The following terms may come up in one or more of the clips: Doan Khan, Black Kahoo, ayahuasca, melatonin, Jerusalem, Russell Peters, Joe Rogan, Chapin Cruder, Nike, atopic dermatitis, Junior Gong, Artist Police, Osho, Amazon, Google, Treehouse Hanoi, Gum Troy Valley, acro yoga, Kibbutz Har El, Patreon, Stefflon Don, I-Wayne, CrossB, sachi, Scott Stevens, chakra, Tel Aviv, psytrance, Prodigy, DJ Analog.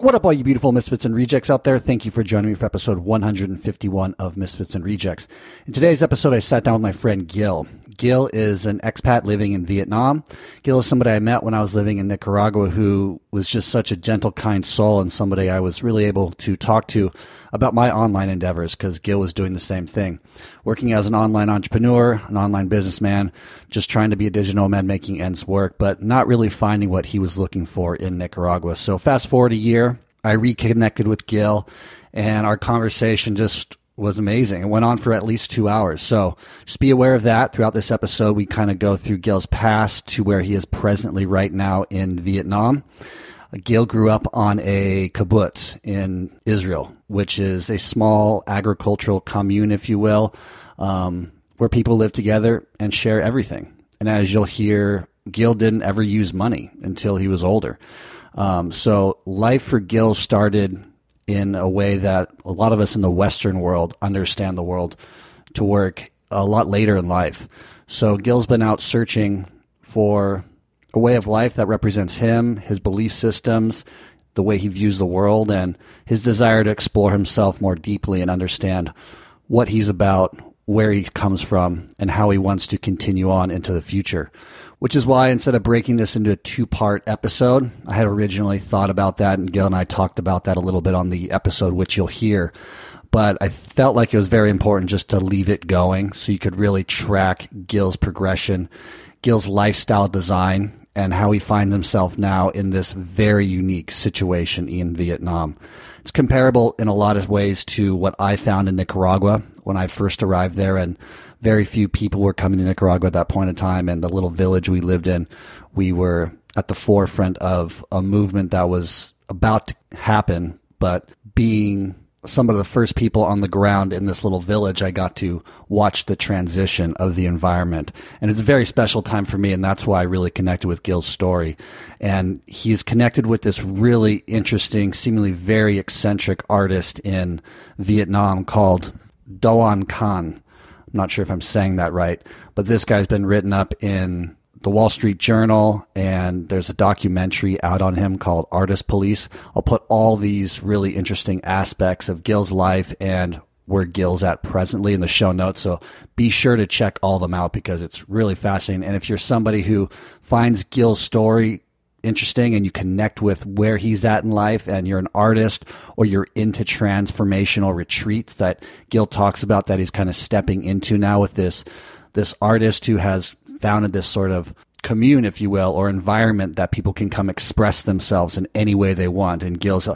What up, all you beautiful misfits and rejects out there? Thank you for joining me for episode 151 of Misfits and Rejects. In today's episode, I sat down with my friend Gil. Gil is an expat living in Vietnam. Gil is somebody I met when I was living in Nicaragua who was just such a gentle, kind soul and somebody I was really able to talk to about my online endeavors because Gil was doing the same thing, working as an online entrepreneur, an online businessman, just trying to be a digital nomad, making ends work, but not really finding what he was looking for in Nicaragua. So fast forward a year, I reconnected with Gil and our conversation just was amazing. It went on for at least 2 hours. So just be aware of that. Throughout this episode, we kind of go through Gil's past to where he is presently right now in Vietnam. Gil grew up on a kibbutz in Israel, which is a small agricultural commune, if you will, where people live together and share everything. And as you'll hear, Gil didn't ever use money until he was older. So life for Gil started in a way that a lot of us in the Western world understand the world to work a lot later in life. So Gil's been out searching for a way of life that represents him, his belief systems, the way he views the world, and his desire to explore himself more deeply and understand what he's about, where he comes from, and how he wants to continue on into the future. Which is why instead of breaking this into a two-part episode, I had originally thought about that, and Gil and I talked about that a little bit on the episode, which you'll hear. But I felt like it was very important just to leave it going so you could really track Gil's progression, Gil's lifestyle design, and how he finds himself now in this very unique situation in Vietnam. It's comparable in a lot of ways to what I found in Nicaragua when I first arrived there, and very few people were coming to Nicaragua at that point in time, and the little village we lived in, we were at the forefront of a movement that was about to happen, but being some of the first people on the ground in this little village, I got to watch the transition of the environment. And it's a very special time for me, and that's why I really connected with Gil's story. And he's connected with this really interesting, seemingly very eccentric artist in Vietnam called Doan Khan. I'm not sure if I'm saying that right, but this guy's been written up in the Wall Street Journal, and there's a documentary out on him called Artist Police. I'll put all these really interesting aspects of Gil's life and where Gil's at presently in the show notes, so be sure to check all of them out because it's really fascinating. And if you're somebody who finds Gil's story interesting and you connect with where he's at in life and you're an artist or you're into transformational retreats that Gil talks about that he's kind of stepping into now with this artist who has founded this sort of commune, if you will, or environment that people can come express themselves in any way they want. And Gil's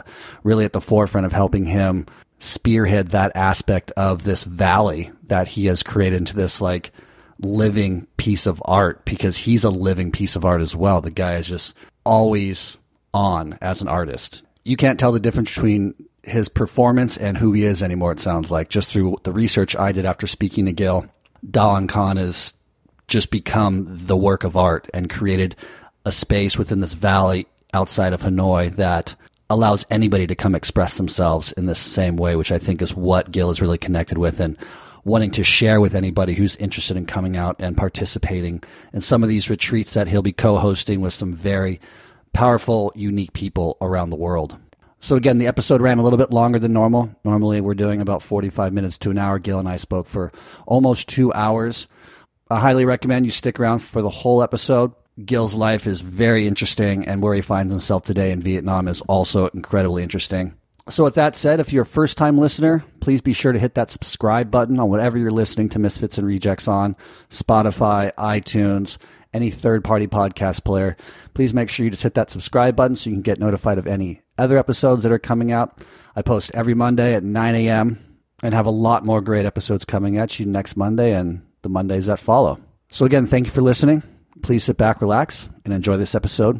really at the forefront of helping him spearhead that aspect of this valley that he has created into this like living piece of art, because he's a living piece of art as well. The guy is just always on as an artist. You can't tell the difference between his performance and who he is anymore, it sounds like, just through the research I did after speaking to Gil. Doan Khan has just become the work of art and created a space within this valley outside of Hanoi that allows anybody to come express themselves in this same way, which I think is what Gil is really connected with and wanting to share with anybody who's interested in coming out and participating in some of these retreats that he'll be co-hosting with some very powerful, unique people around the world. So again, the episode ran a little bit longer than normal. Normally we're doing about 45 minutes to an hour. Gil and I spoke for almost 2 hours. I highly recommend you stick around for the whole episode. Gil's life is very interesting, and where he finds himself today in Vietnam is also incredibly interesting. So with that said, if you're a first-time listener, please be sure to hit that subscribe button on whatever you're listening to Misfits and Rejects on, Spotify, iTunes, any third-party podcast player. Please make sure you just hit that subscribe button so you can get notified of any other episodes that are coming out. I post every Monday at 9 a.m. and have a lot more great episodes coming at you next Monday and the Mondays that follow. So again, thank you for listening. Please sit back, relax, and enjoy this episode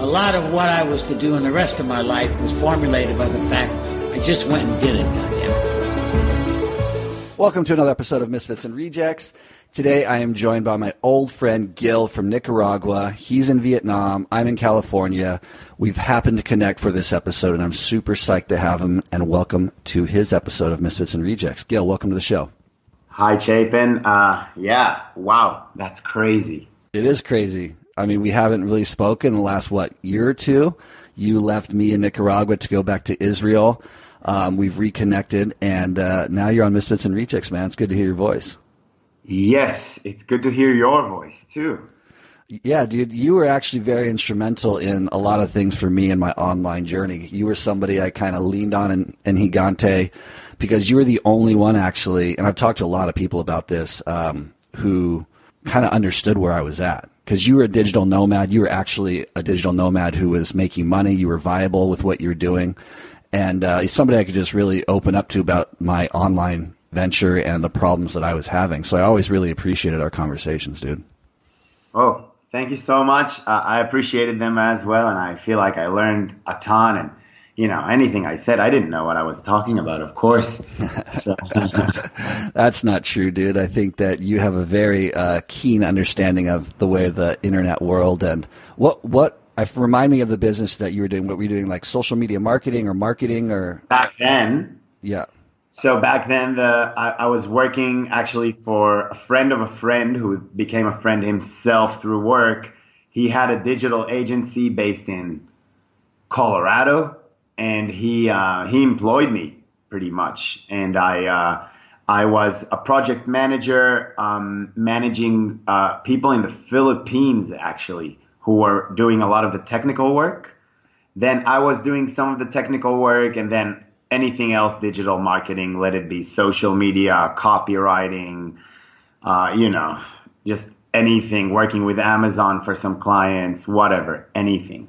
a lot of what I was to do in the rest of my life was formulated by the fact I just went and did it, goddamn. Welcome to another episode of Misfits and Rejects. Today I am joined by my old friend Gil from Nicaragua. He's in Vietnam. I'm in California. We've happened to connect for this episode, and I'm super psyched to have him. And welcome to his episode of Misfits and Rejects. Gil, welcome to the show. Hi, Chapin. Yeah, wow, that's crazy. It is crazy. I mean, we haven't really spoken in the last, year or two? You left me in Nicaragua to go back to Israel. We've reconnected, and now you're on Misfits and Rejects, man. It's good to hear your voice. Yes, it's good to hear your voice, too. Yeah, dude, you were actually very instrumental in a lot of things for me in my online journey. You were somebody I kind of leaned on in Gigante because you were the only one, actually, and I've talked to a lot of people about this, who kind of understood where I was at. Because you were a digital nomad. You were actually a digital nomad who was making money. You were viable with what you were doing. And somebody I could just really open up to about my online venture and the problems that I was having. So I always really appreciated our conversations, dude. Oh, thank you so much. I appreciated them as well. And I feel like I learned a ton. And, you know, anything I said, I didn't know what I was talking about, of course. So. That's not true, dude. I think that you have a very keen understanding of the way the internet world and what remind me of the business that you were doing. What were you doing, like social media marketing or back then? Yeah. So back then, I was working actually for a friend of a friend who became a friend himself through work. He had a digital agency based in Colorado. And he employed me pretty much, and I was a project manager, managing people in the Philippines actually who were doing a lot of the technical work. Then I was doing some of the technical work, and then anything else digital marketing, let it be social media, copywriting, you know, just anything. Working with Amazon for some clients, whatever, anything.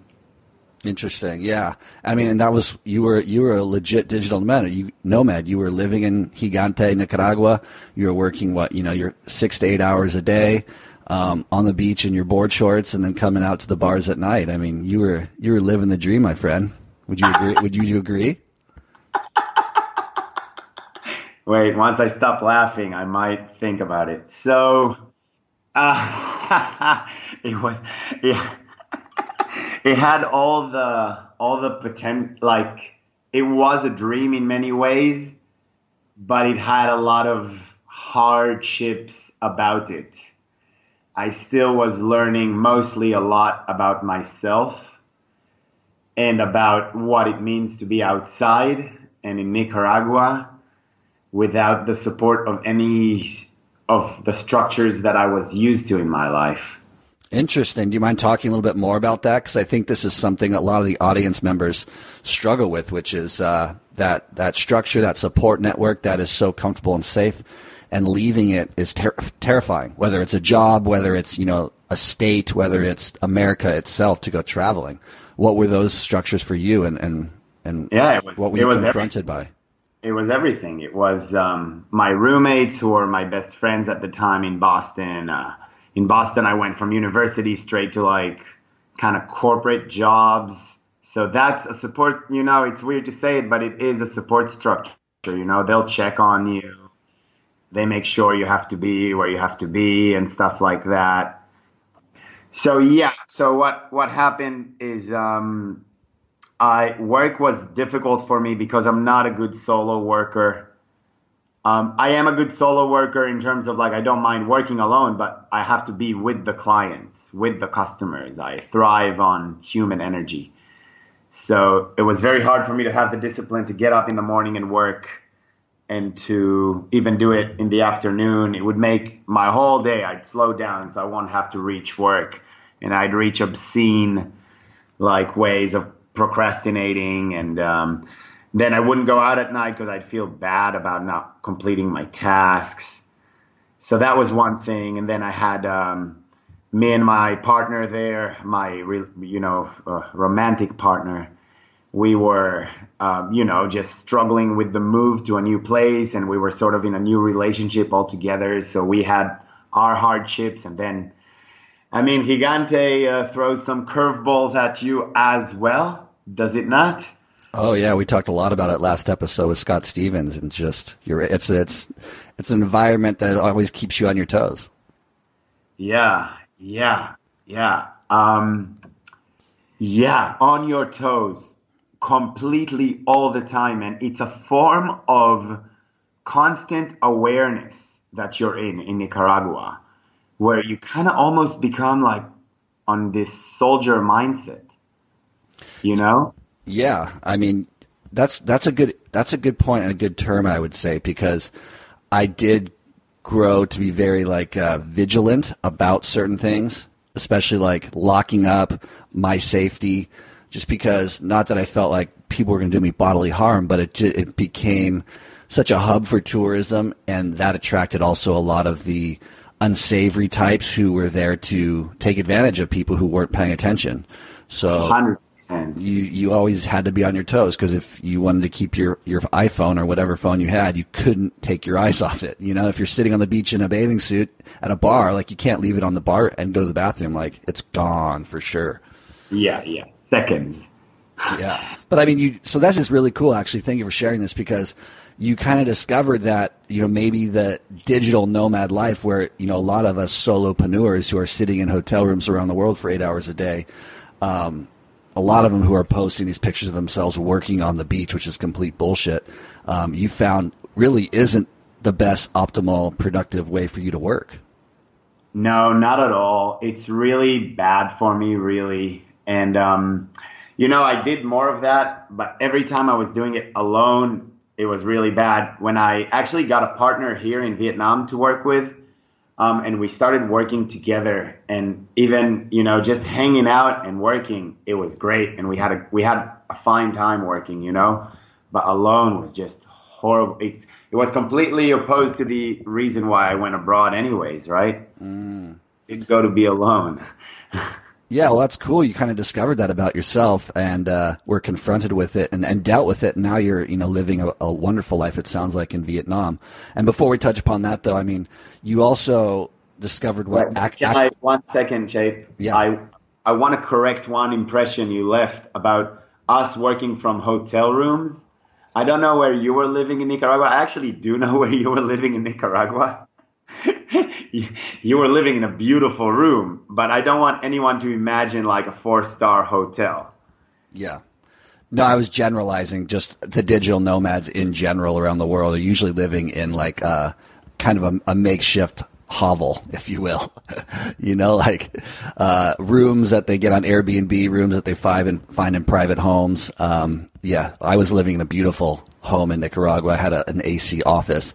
Interesting. Yeah. I mean, and that was, you were a legit digital nomad. You were living in Gigante, Nicaragua. You were working your 6 to 8 hours a day, on the beach in your board shorts and then coming out to the bars at night. I mean, you were living the dream, my friend. Would you agree? Wait, once I stop laughing, I might think about it. So, it was, yeah. It had all the potential. Like, it was a dream in many ways, but it had a lot of hardships about it. I still was learning mostly a lot about myself and about what it means to be outside and in Nicaragua without the support of any of the structures that I was used to in my life. Interesting. Do you mind talking a little bit more about that? Because I think this is something a lot of the audience members struggle with, which is that structure, that support network that is so comfortable and safe, and leaving it is terrifying, whether it's a job, whether it's, you know, a state, whether it's America itself to go traveling. What were those structures for you and yeah, what were you confronted by? It was everything. It was my roommates who were my best friends at the time in Boston. In Boston, I went from university straight to like kind of corporate jobs. So that's a support, you know, it's weird to say it, but it is a support structure. You know, they'll check on you. They make sure you have to be where you have to be and stuff like that. So, yeah. So what happened is work was difficult for me because I'm not a good solo worker. I am a good solo worker in terms of like, I don't mind working alone, but I have to be with the clients, with the customers. I thrive on human energy. So it was very hard for me to have the discipline to get up in the morning and work and to even do it in the afternoon. It would make my whole day, I'd slow down so I won't have to reach work, and I'd reach obscene like ways of procrastinating and, then I wouldn't go out at night because I'd feel bad about not completing my tasks. So that was one thing. And then I had me and my partner there, romantic partner. We were, just struggling with the move to a new place, and we were sort of in a new relationship altogether. So we had our hardships. And then, I mean, Gigante throws some curveballs at you as well, does it not? Oh yeah, we talked a lot about it last episode with Scott Stevens, and just it's an environment that always keeps you on your toes. Yeah. Yeah, on your toes, completely all the time, and it's a form of constant awareness that you're in Nicaragua, where you kind of almost become like on this soldier mindset, you know? Yeah, I mean, that's a good point and a good term, I would say, because I did grow to be very like vigilant about certain things, especially like locking up my safety, just because, not that I felt like people were going to do me bodily harm, but it became such a hub for tourism, and that attracted also a lot of the unsavory types who were there to take advantage of people who weren't paying attention. So 100%. You always had to be on your toes, because if you wanted to keep your iPhone or whatever phone you had, you couldn't take your eyes off it. You know, if you're sitting on the beach in a bathing suit at a bar, like you can't leave it on the bar and go to the bathroom. Like it's gone for sure. Yeah. Seconds. Yeah. But I mean, so that's just really cool, actually. Thank you for sharing this, because you kind of discovered that, you know, maybe the digital nomad life, where, you know, a lot of us solopreneurs who are sitting in hotel rooms around the world for 8 hours a day, a lot of them who are posting these pictures of themselves working on the beach, which is complete bullshit, you found really isn't the best optimal productive way for you to work. No, not at all. It's really bad for me, really. And, you know, I did more of that, but every time I was doing it alone, it was really bad. When I actually got a partner here in Vietnam to work with, and we started working together, and even, you know, just hanging out and working, it was great. And we had a fine time working, you know, but alone was just horrible. It was completely opposed to the reason why I went abroad anyways, right? Didn't go to be alone. Yeah, well, that's cool. You kind of discovered that about yourself, and were confronted with it and dealt with it. And now you're, you know, living a wonderful life, it sounds like, in Vietnam. And before we touch upon that, though, I mean, you also discovered what... Can I, 1 second, Jay? Yeah. I want to correct one impression you left about us working from hotel rooms. I don't know where you were living in Nicaragua. I actually do know where you were living in Nicaragua. You were living in a beautiful room, but I don't want anyone to imagine like a 4-star hotel. Yeah. No, I was generalizing. Just the digital nomads in general around the world are usually living in like a kind of a makeshift hovel, if you will, you know, like rooms that they get on Airbnb, rooms that they find in private homes. Yeah, I was living in a beautiful home in Nicaragua. I had an AC office.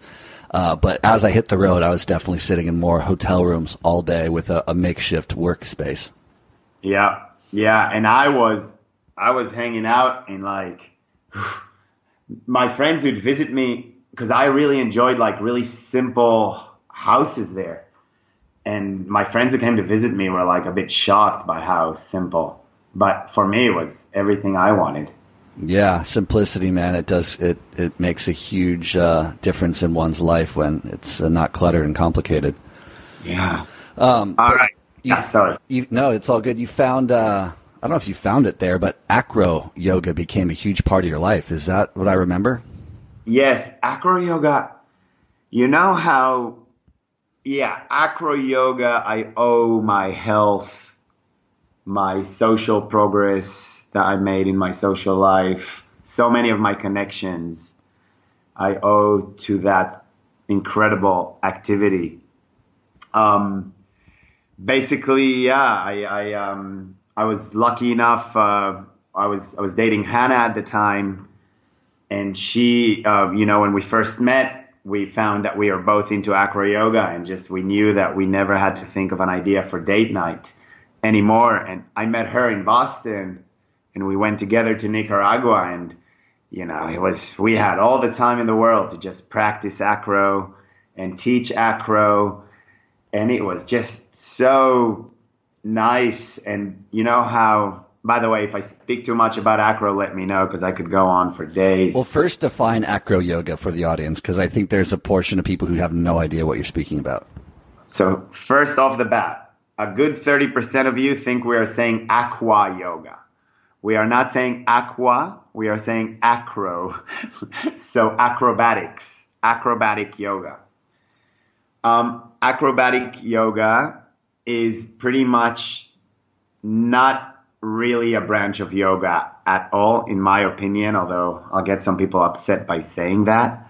But as I hit the road, I was definitely sitting in more hotel rooms all day with a makeshift workspace. Yeah. And I was hanging out, and like my friends who'd visit me, because I really enjoyed like really simple houses there. And my friends who came to visit me were like a bit shocked by how simple. But for me, it was everything I wanted. Yeah, simplicity, man. It does. It makes a huge difference in one's life when it's not cluttered and complicated. Yeah. All right. Sorry. No, it's all good. You found. I don't know if you found it there, but acro yoga became a huge part of your life. Is that what I remember? Yes, acro yoga. You know how? Yeah, acro yoga. I owe my health, my social progress that I made in my social life, so many of my connections, I owe to that incredible activity. Basically, yeah, I was lucky enough. I was dating Hannah at the time, and she, you know, when we first met, we found that we are both into acro yoga, and just we knew that we never had to think of an idea for date night anymore. And I met her in Boston. And we went together to Nicaragua, and, you know, we had all the time in the world to just practice acro and teach acro. And it was just so nice. And you know how, by the way, if I speak too much about acro, let me know, because I could go on for days. Well, first define acro yoga for the audience, because I think there's a portion of people who have no idea what you're speaking about. So first off the bat, a good 30% of you think we are saying aqua yoga, We are not saying aqua, we are saying acro. So acrobatics, acrobatic yoga. Acrobatic yoga is pretty much not really a branch of yoga at all, in my opinion, although I'll get some people upset by saying that.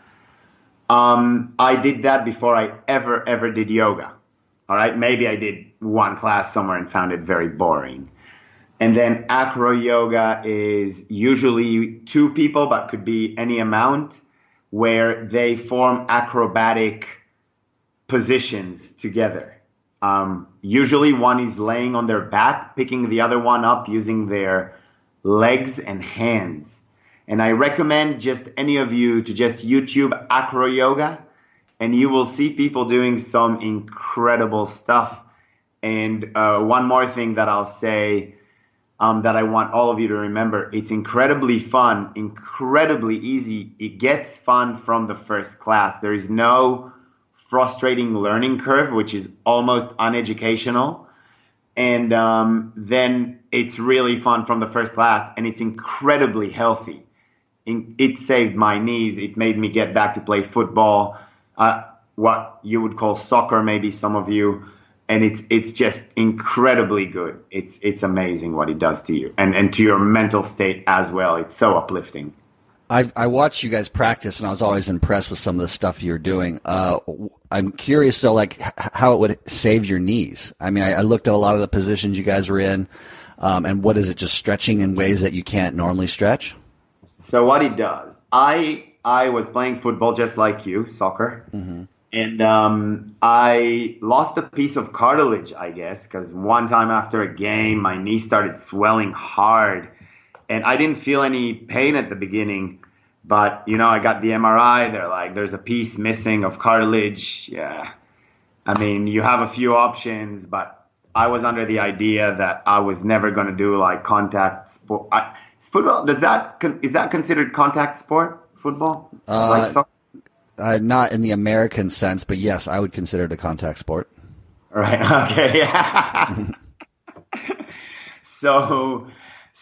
I did that before I ever did yoga. All right, maybe I did one class somewhere and found it very boring. And then acro yoga is usually two people, but could be any amount, where they form acrobatic positions together. Usually one is laying on their back, picking the other one up using their legs and hands. And I recommend just any of you to just YouTube acro yoga, and you will see people doing some incredible stuff. And one more thing that I'll say, that I want all of you to remember, it's incredibly fun, incredibly easy. It gets fun from the first class. There is no frustrating learning curve, which is almost uneducational. And then it's really fun from the first class, and it's incredibly healthy. It saved my knees. It made me get back to play football, what you would call soccer, maybe some of you. And it's just incredibly good. It's amazing what it does to you and to your mental state as well. It's so uplifting. I watched you guys practice, and I was always impressed with some of the stuff you were doing. I'm curious, though, like how it would save your knees. I mean, I looked at a lot of the positions you guys were in, and what is it, just stretching in ways that you can't normally stretch? So what it does, I was playing football just like you, soccer. Mm-hmm. And I lost a piece of cartilage, I guess, because one time after a game, my knee started swelling hard. And I didn't feel any pain at the beginning. But, you know, I got the MRI. They're like, there's a piece missing of cartilage. Yeah. I mean, you have a few options, but I was under the idea that I was never going to do, like, contact sport. Football, is that considered contact sport, football? Like soccer? Not in the American sense, but yes, I would consider it a contact sport. Right. Okay. So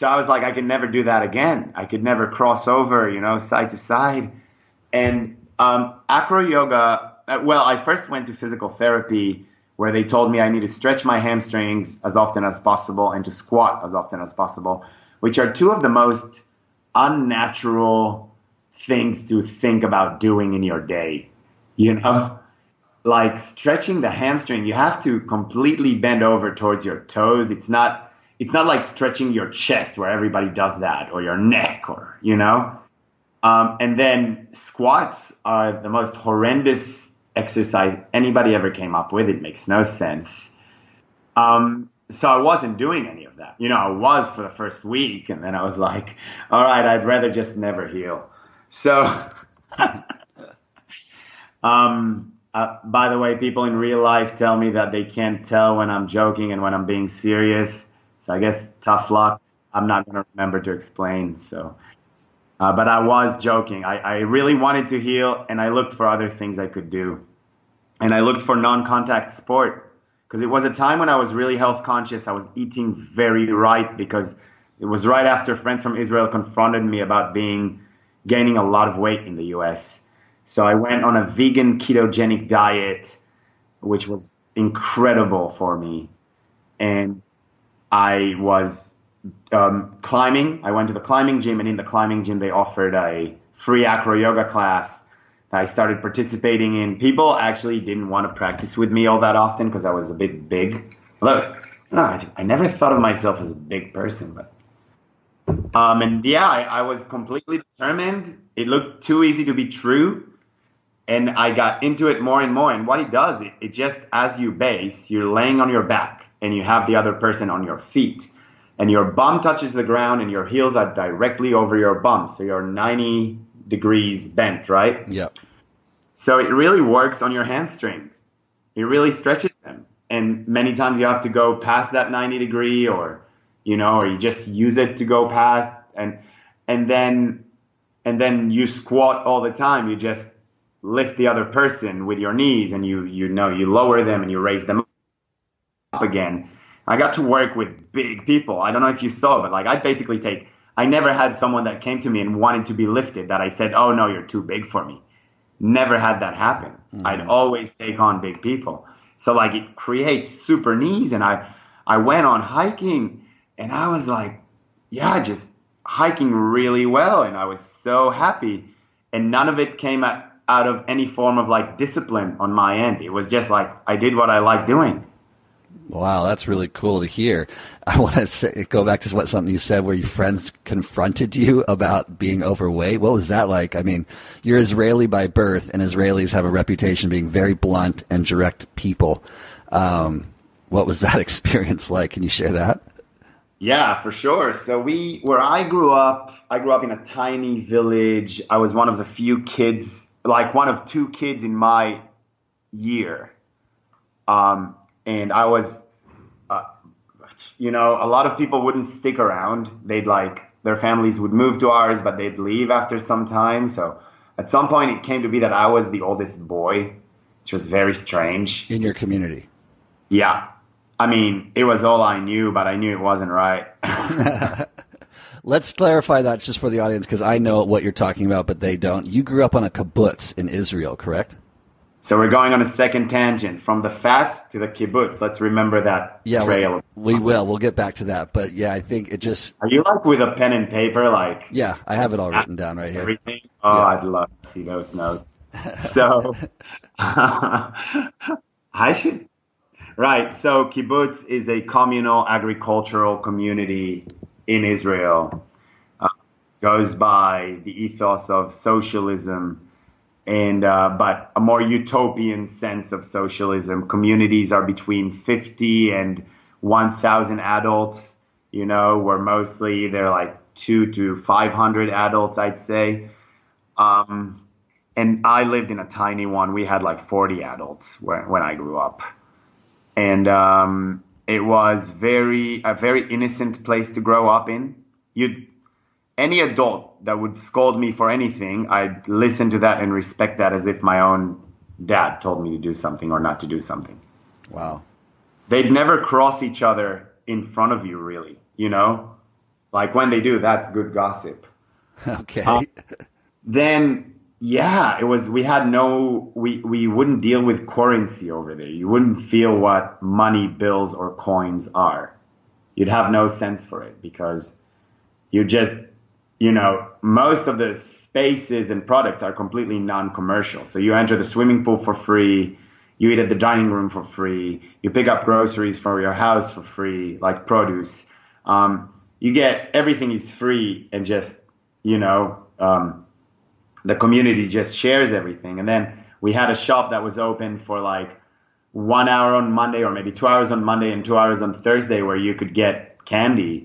I was like, I could never do that again. I could never cross over, you know, side to side. And acro yoga, well, I first went to physical therapy where they told me I need to stretch my hamstrings as often as possible and to squat as often as possible, which are two of the most unnatural things to think about doing in your day, you know, like stretching the hamstring. You have to completely bend over towards your toes. It's not like stretching your chest where everybody does that, or your neck, or, you know, and then squats are the most horrendous exercise anybody ever came up with. It makes no sense. So I wasn't doing any of that, you know. I was for the first week, and then I was like, all right, I'd rather just never heal. So, by the way, people in real life tell me that they can't tell when I'm joking and when I'm being serious. So I guess tough luck. I'm not going to remember to explain. So, but I was joking. I really wanted to heal, and I looked for other things I could do. And I looked for non-contact sport, because it was a time when I was really health conscious. I was eating very right, because it was right after friends from Israel confronted me about gaining a lot of weight in the US. So I went on a vegan ketogenic diet, which was incredible for me. And I was climbing. I went to the climbing gym, and in the climbing gym, they offered a free acro yoga class that I started participating in. People actually didn't want to practice with me all that often because I was a bit big. Although, I never thought of myself as a big person, but... and yeah, I was completely determined. It looked too easy to be true. And I got into it more and more. And what it does, it just, as you base, you're laying on your back and you have the other person on your feet. And your bum touches the ground and your heels are directly over your bum. So you're 90 degrees bent, right? Yeah. So it really works on your hamstrings. It really stretches them. And many times you have to go past that 90 degree or you just use it to go past, and then you squat all the time. You just lift the other person with your knees, and you lower them and you raise them up again. I got to work with big people. I don't know if you saw, but like I never had someone that came to me and wanted to be lifted that I said, oh no, you're too big for me. Never had that happen. Mm-hmm. I'd always take on big people. So like it creates super knees. And I went on hiking and I was like, yeah, just hiking really well. And I was so happy. And none of it came out of any form of like discipline on my end. It was just like, I did what I liked doing. Wow, that's really cool to hear. I want to say, go back to something you said where your friends confronted you about being overweight. What was that like? I mean, you're Israeli by birth, and Israelis have a reputation being very blunt and direct people. What was that experience like? Can you share that? Yeah, for sure. So where I grew up in a tiny village. I was one of the few kids, like one of two kids in my year. And I was, you know, a lot of people wouldn't stick around. They'd like, their families would move to ours, but they'd leave after some time. So at some point it came to be that I was the oldest boy, which was very strange. In your community? Yeah. I mean, it was all I knew, but I knew it wasn't right. Let's clarify that just for the audience, because I know what you're talking about, but they don't. You grew up on a kibbutz in Israel, correct? So we're going on a second tangent from the fat to the kibbutz. Let's remember that trail. We will. We'll get back to that. But yeah, I think it just. Are you like with a pen and paper? Like yeah, I have it all written down right here. Everything. Oh, yeah. I'd love to see those notes. So I should. Right. So kibbutz is a communal agricultural community in Israel. Goes by the ethos of socialism. And but a more utopian sense of socialism. Communities are between 50 and 1,000 adults. You know, we're mostly either like 2 to 500 adults, I'd say. And I lived in a tiny one. We had like 40 adults when I grew up, and it was a very innocent place to grow up in. Any adult that would scold me for anything, I'd listen to that and respect that as if my own dad told me to do something or not to do something. Wow. They'd never cross each other in front of you, really, you know? Like when they do, that's good gossip. Okay. Then, yeah, we wouldn't deal with currency over there. You wouldn't feel what money, bills, or coins are. You'd have no sense for it because you just... You know, most of the spaces and products are completely non-commercial. So you enter the swimming pool for free. You eat at the dining room for free. You pick up groceries for your house for free, like produce. You get everything is free and just, you know, the community just shares everything. And then we had a shop that was open for like 1 hour on Monday or maybe 2 hours on Monday and 2 hours on Thursday where you could get candy.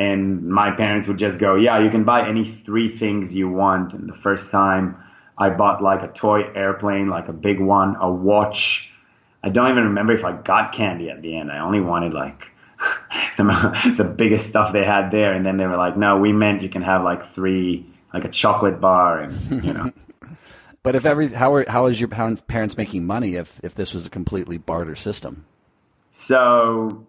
And my parents would just go, yeah, you can buy any three things you want. And the first time I bought like a toy airplane, like a big one, a watch. I don't even remember if I got candy at the end. I only wanted like the biggest stuff they had there. And then they were like, no, we meant you can have like three, like a chocolate bar and, you know. But if how is your parents making money if this was a completely barter system? So,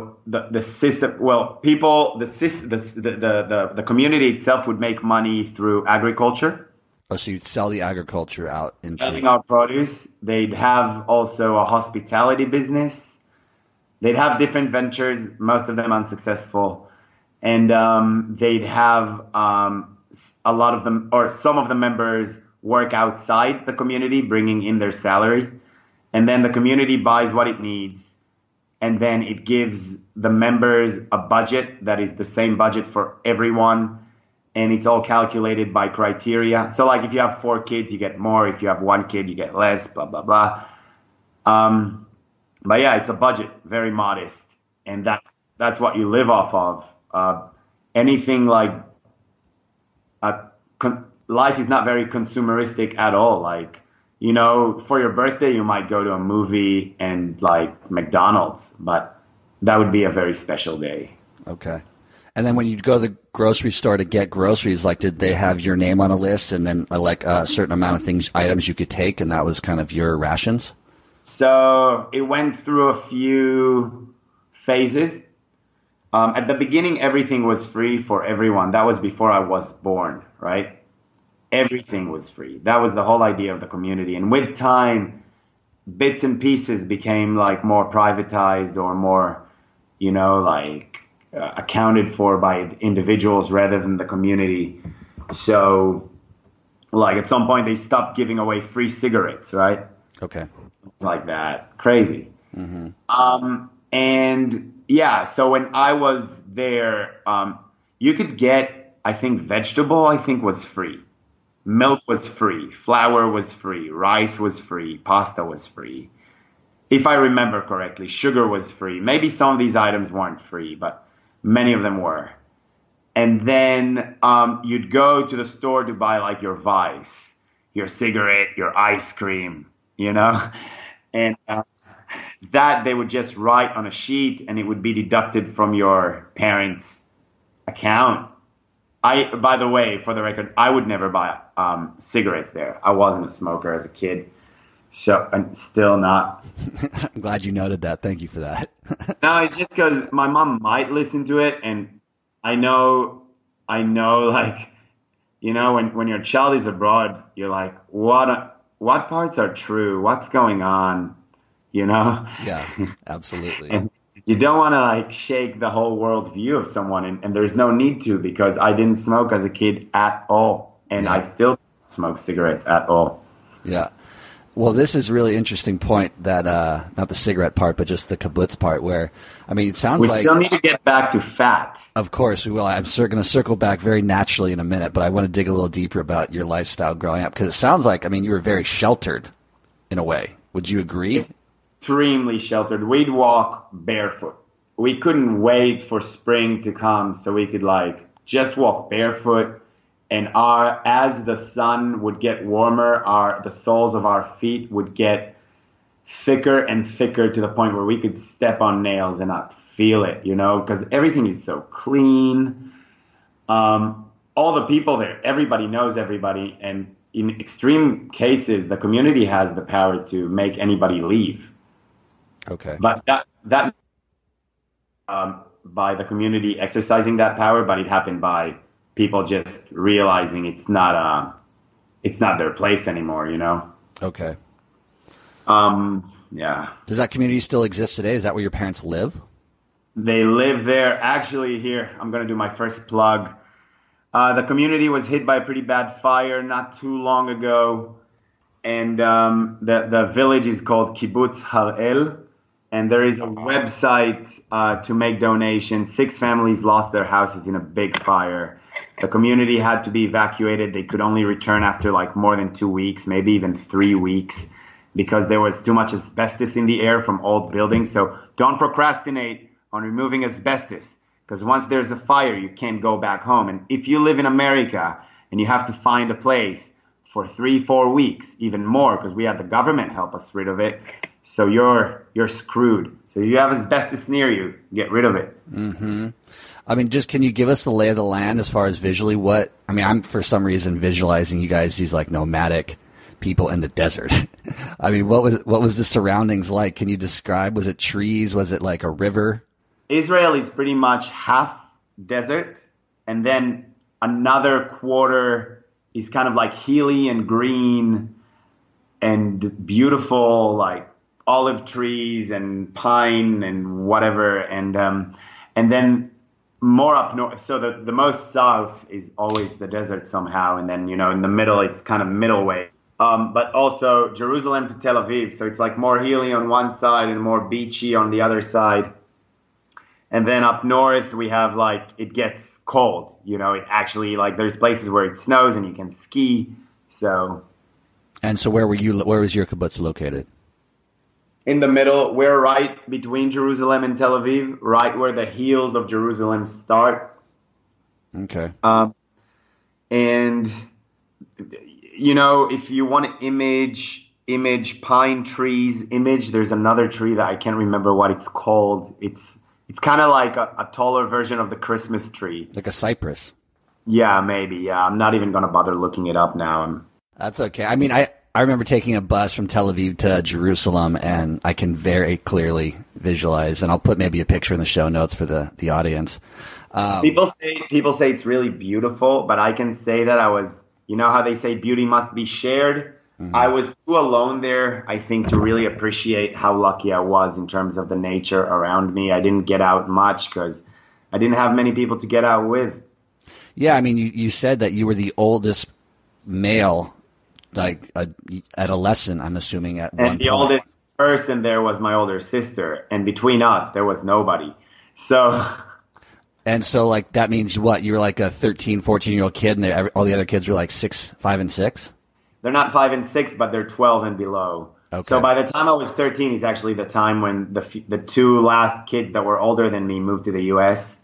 the system, well, people, the community itself would make money through agriculture. Oh, so you'd sell the agriculture out into selling our produce. They'd have also a hospitality business. They'd have different ventures, most of them unsuccessful, and they'd have a lot of them, or some of the members work outside the community, bringing in their salary, and then the community buys what it needs. And then it gives the members a budget that is the same budget for everyone. And it's all calculated by criteria. So like if you have 4 kids, you get more. If you have 1 kid, you get less, blah, blah, blah. But yeah, it's a budget, very modest. And that's what you live off of. Anything like life is not very consumeristic at all. Like, you know, for your birthday, you might go to a movie and like McDonald's, but that would be a very special day. Okay. And then when you'd go to the grocery store to get groceries, like did they have your name on a list and then like a certain amount of items you could take and that was kind of your rations? So it went through a few phases. At the beginning, everything was free for everyone. That was before I was born, right? Everything was free. That was the whole idea of the community. And with time, bits and pieces became like more privatized or more, you know, like accounted for by individuals rather than the community. So like at some point they stopped giving away free cigarettes, right? Okay. Like that. Crazy. Mm-hmm. And yeah, so when I was there, you could get, I think, vegetable, I think, was free. Milk was free. Flour was free. Rice was free. Pasta was free. If I remember correctly, sugar was free. Maybe some of these items weren't free, but many of them were. And then you'd go to the store to buy like your vice, your cigarette, your ice cream, you know, and that they would just write on a sheet and it would be deducted from your parents' account. I, by the way, for the record, I would never buy cigarettes there. I wasn't a smoker as a kid. So I'm still not. I'm glad you noted that. Thank you for that. No, it's just because my mom might listen to it. And I know, like, you know, when your child is abroad, you're like, what parts are true? What's going on? You know? Yeah, absolutely. And you don't want to like shake the whole world view of someone. And there's no need to, because I didn't smoke as a kid at all. And yeah. I still smoke cigarettes at all. Yeah. Well, this is a really interesting point that, not the cigarette part, but just the kibbutz part where, I mean, it sounds like... We still need to get back to fat. Of course, we will. I'm going to circle back very naturally in a minute, but I want to dig a little deeper about your lifestyle growing up, because it sounds like, I mean, you were very sheltered in a way. Would you agree? Extremely sheltered. We'd walk barefoot. We couldn't wait for spring to come, so we could like just walk barefoot. And as the sun would get warmer, the soles of our feet would get thicker and thicker to the point where we could step on nails and not feel it, you know, because everything is so clean. All the people there, everybody knows everybody. And in extreme cases, the community has the power to make anybody leave. Okay. But that by the community exercising that power, but it happened by people just realizing it's not their place anymore, you know? Okay. Yeah. Does that community still exist today? Is that where your parents live? They live there. Actually, here, I'm going to do my first plug. The community was hit by a pretty bad fire not too long ago. And the village is called Kibbutz Har El. And there is a website to make donations. 6 families lost their houses in a big fire. The community had to be evacuated. They could only return after like more than 2 weeks, maybe even 3 weeks, because there was too much asbestos in the air from old buildings. So don't procrastinate on removing asbestos, because once there's a fire, you can't go back home. And if you live in America and you have to find a place for 3-4 weeks, even more, because we had the government help us rid of it, so you're screwed. So you have asbestos near you, get rid of it. Mm-hmm. I mean, just can you give us the lay of the land as far as visually what – I mean, I'm for some reason visualizing you guys, these like nomadic people in the desert. I mean, what was the surroundings like? Can you describe – was it trees? Was it like a river? Israel is pretty much half desert, and then another quarter is kind of like hilly and green and beautiful, like olive trees and pine and whatever, and then – more up north, so the most south is always the desert somehow, and then, you know, in the middle, it's kind of middle way. But also Jerusalem to Tel Aviv, so it's like more hilly on one side and more beachy on the other side. And then up north, we have like, it gets cold, you know, it actually, like, there's places where it snows and you can ski, so. And so where was your kibbutz located? In the middle, we're right between Jerusalem and Tel Aviv, right where the heels of Jerusalem start. Okay. And, you know, if you want to image pine trees, there's another tree that I can't remember what it's called. It's kind of like a taller version of the Christmas tree. Like a cypress. Yeah, maybe. Yeah, I'm not even going to bother looking it up now. That's okay. I mean, I I remember taking a bus from Tel Aviv to Jerusalem, and I can very clearly visualize, and I'll put maybe a picture in the show notes for the audience. People say it's really beautiful, but I can say that I was, you know how they say beauty must be shared? Mm-hmm. I was too alone there, I think, to really appreciate how lucky I was in terms of the nature around me. I didn't get out much because I didn't have many people to get out with. Yeah, I mean, you said that you were the oldest male, like adolescent, I'm assuming, at one point. And the oldest person there was my older sister, and between us, there was nobody. So... And so, like, that means what? You were like a 13, 14-year-old kid, and all the other kids were like 6, 5, and 6? They're not 5 and 6, but they're 12 and below. Okay. So by the time I was 13 is actually the time when the two last kids that were older than me moved to the U.S.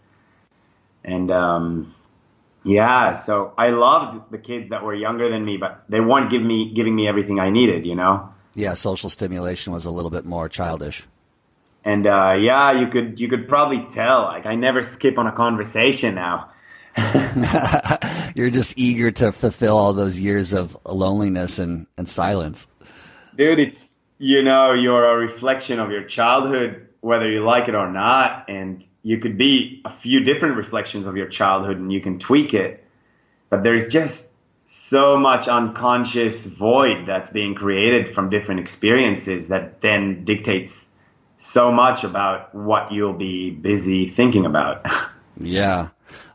And, yeah, so I loved the kids that were younger than me, but they weren't giving me everything I needed, you know? Yeah, social stimulation was a little bit more childish. And, yeah, you could probably tell, like, I never skip on a conversation now. You're just eager to fulfill all those years of loneliness and silence. Dude, it's, you know, you're a reflection of your childhood, whether you like it or not. And you could be a few different reflections of your childhood and you can tweak it. But there's just so much unconscious void that's being created from different experiences that then dictates so much about what you'll be busy thinking about. Yeah.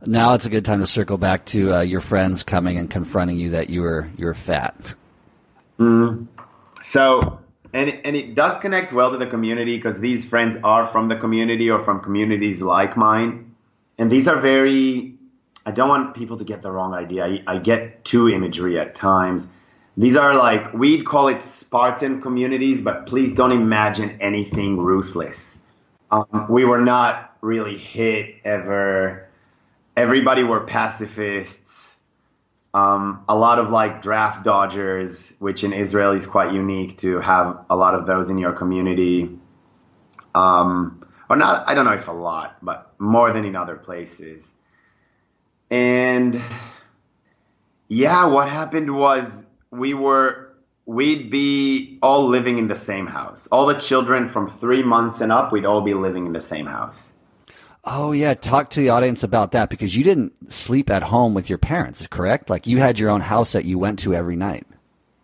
Now it's a good time to circle back to your friends coming and confronting you that you were fat. Mm. So, and it does connect well to the community because these friends are from the community or from communities like mine. And these are very, I don't want people to get the wrong idea. I get two imagery at times. These are like, we'd call it Spartan communities, but please don't imagine anything ruthless. We were not really hit ever. Everybody were pacifists. A lot of like draft dodgers, which in Israel is quite unique to have a lot of those in your community. Or not, I don't know if a lot, but more than in other places. And yeah, what happened was, we'd be all living in the same house. All the children from 3 months and up, we'd all be living in the same house. Oh yeah. Talk to the audience about that because you didn't sleep at home with your parents, correct? Like you had your own house that you went to every night.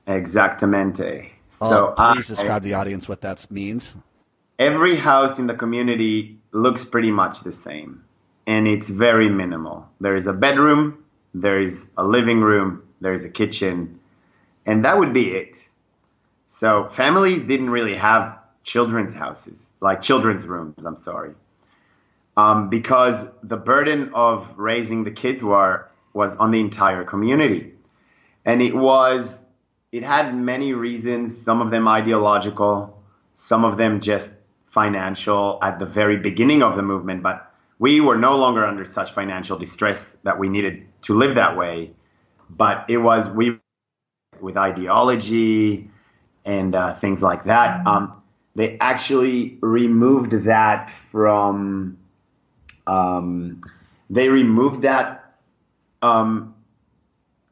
Exactamente. So please describe the audience what that means. Every house in the community looks pretty much the same and it's very minimal. There is a bedroom, there is a living room, there is a kitchen, and that would be it. So families didn't really have children's houses, like children's rooms, I'm sorry. Because the burden of raising the kids was on the entire community. And it had many reasons, some of them ideological, some of them just financial at the very beginning of the movement. But we were no longer under such financial distress that we needed to live that way. But we with ideology and things like that. They actually removed that from,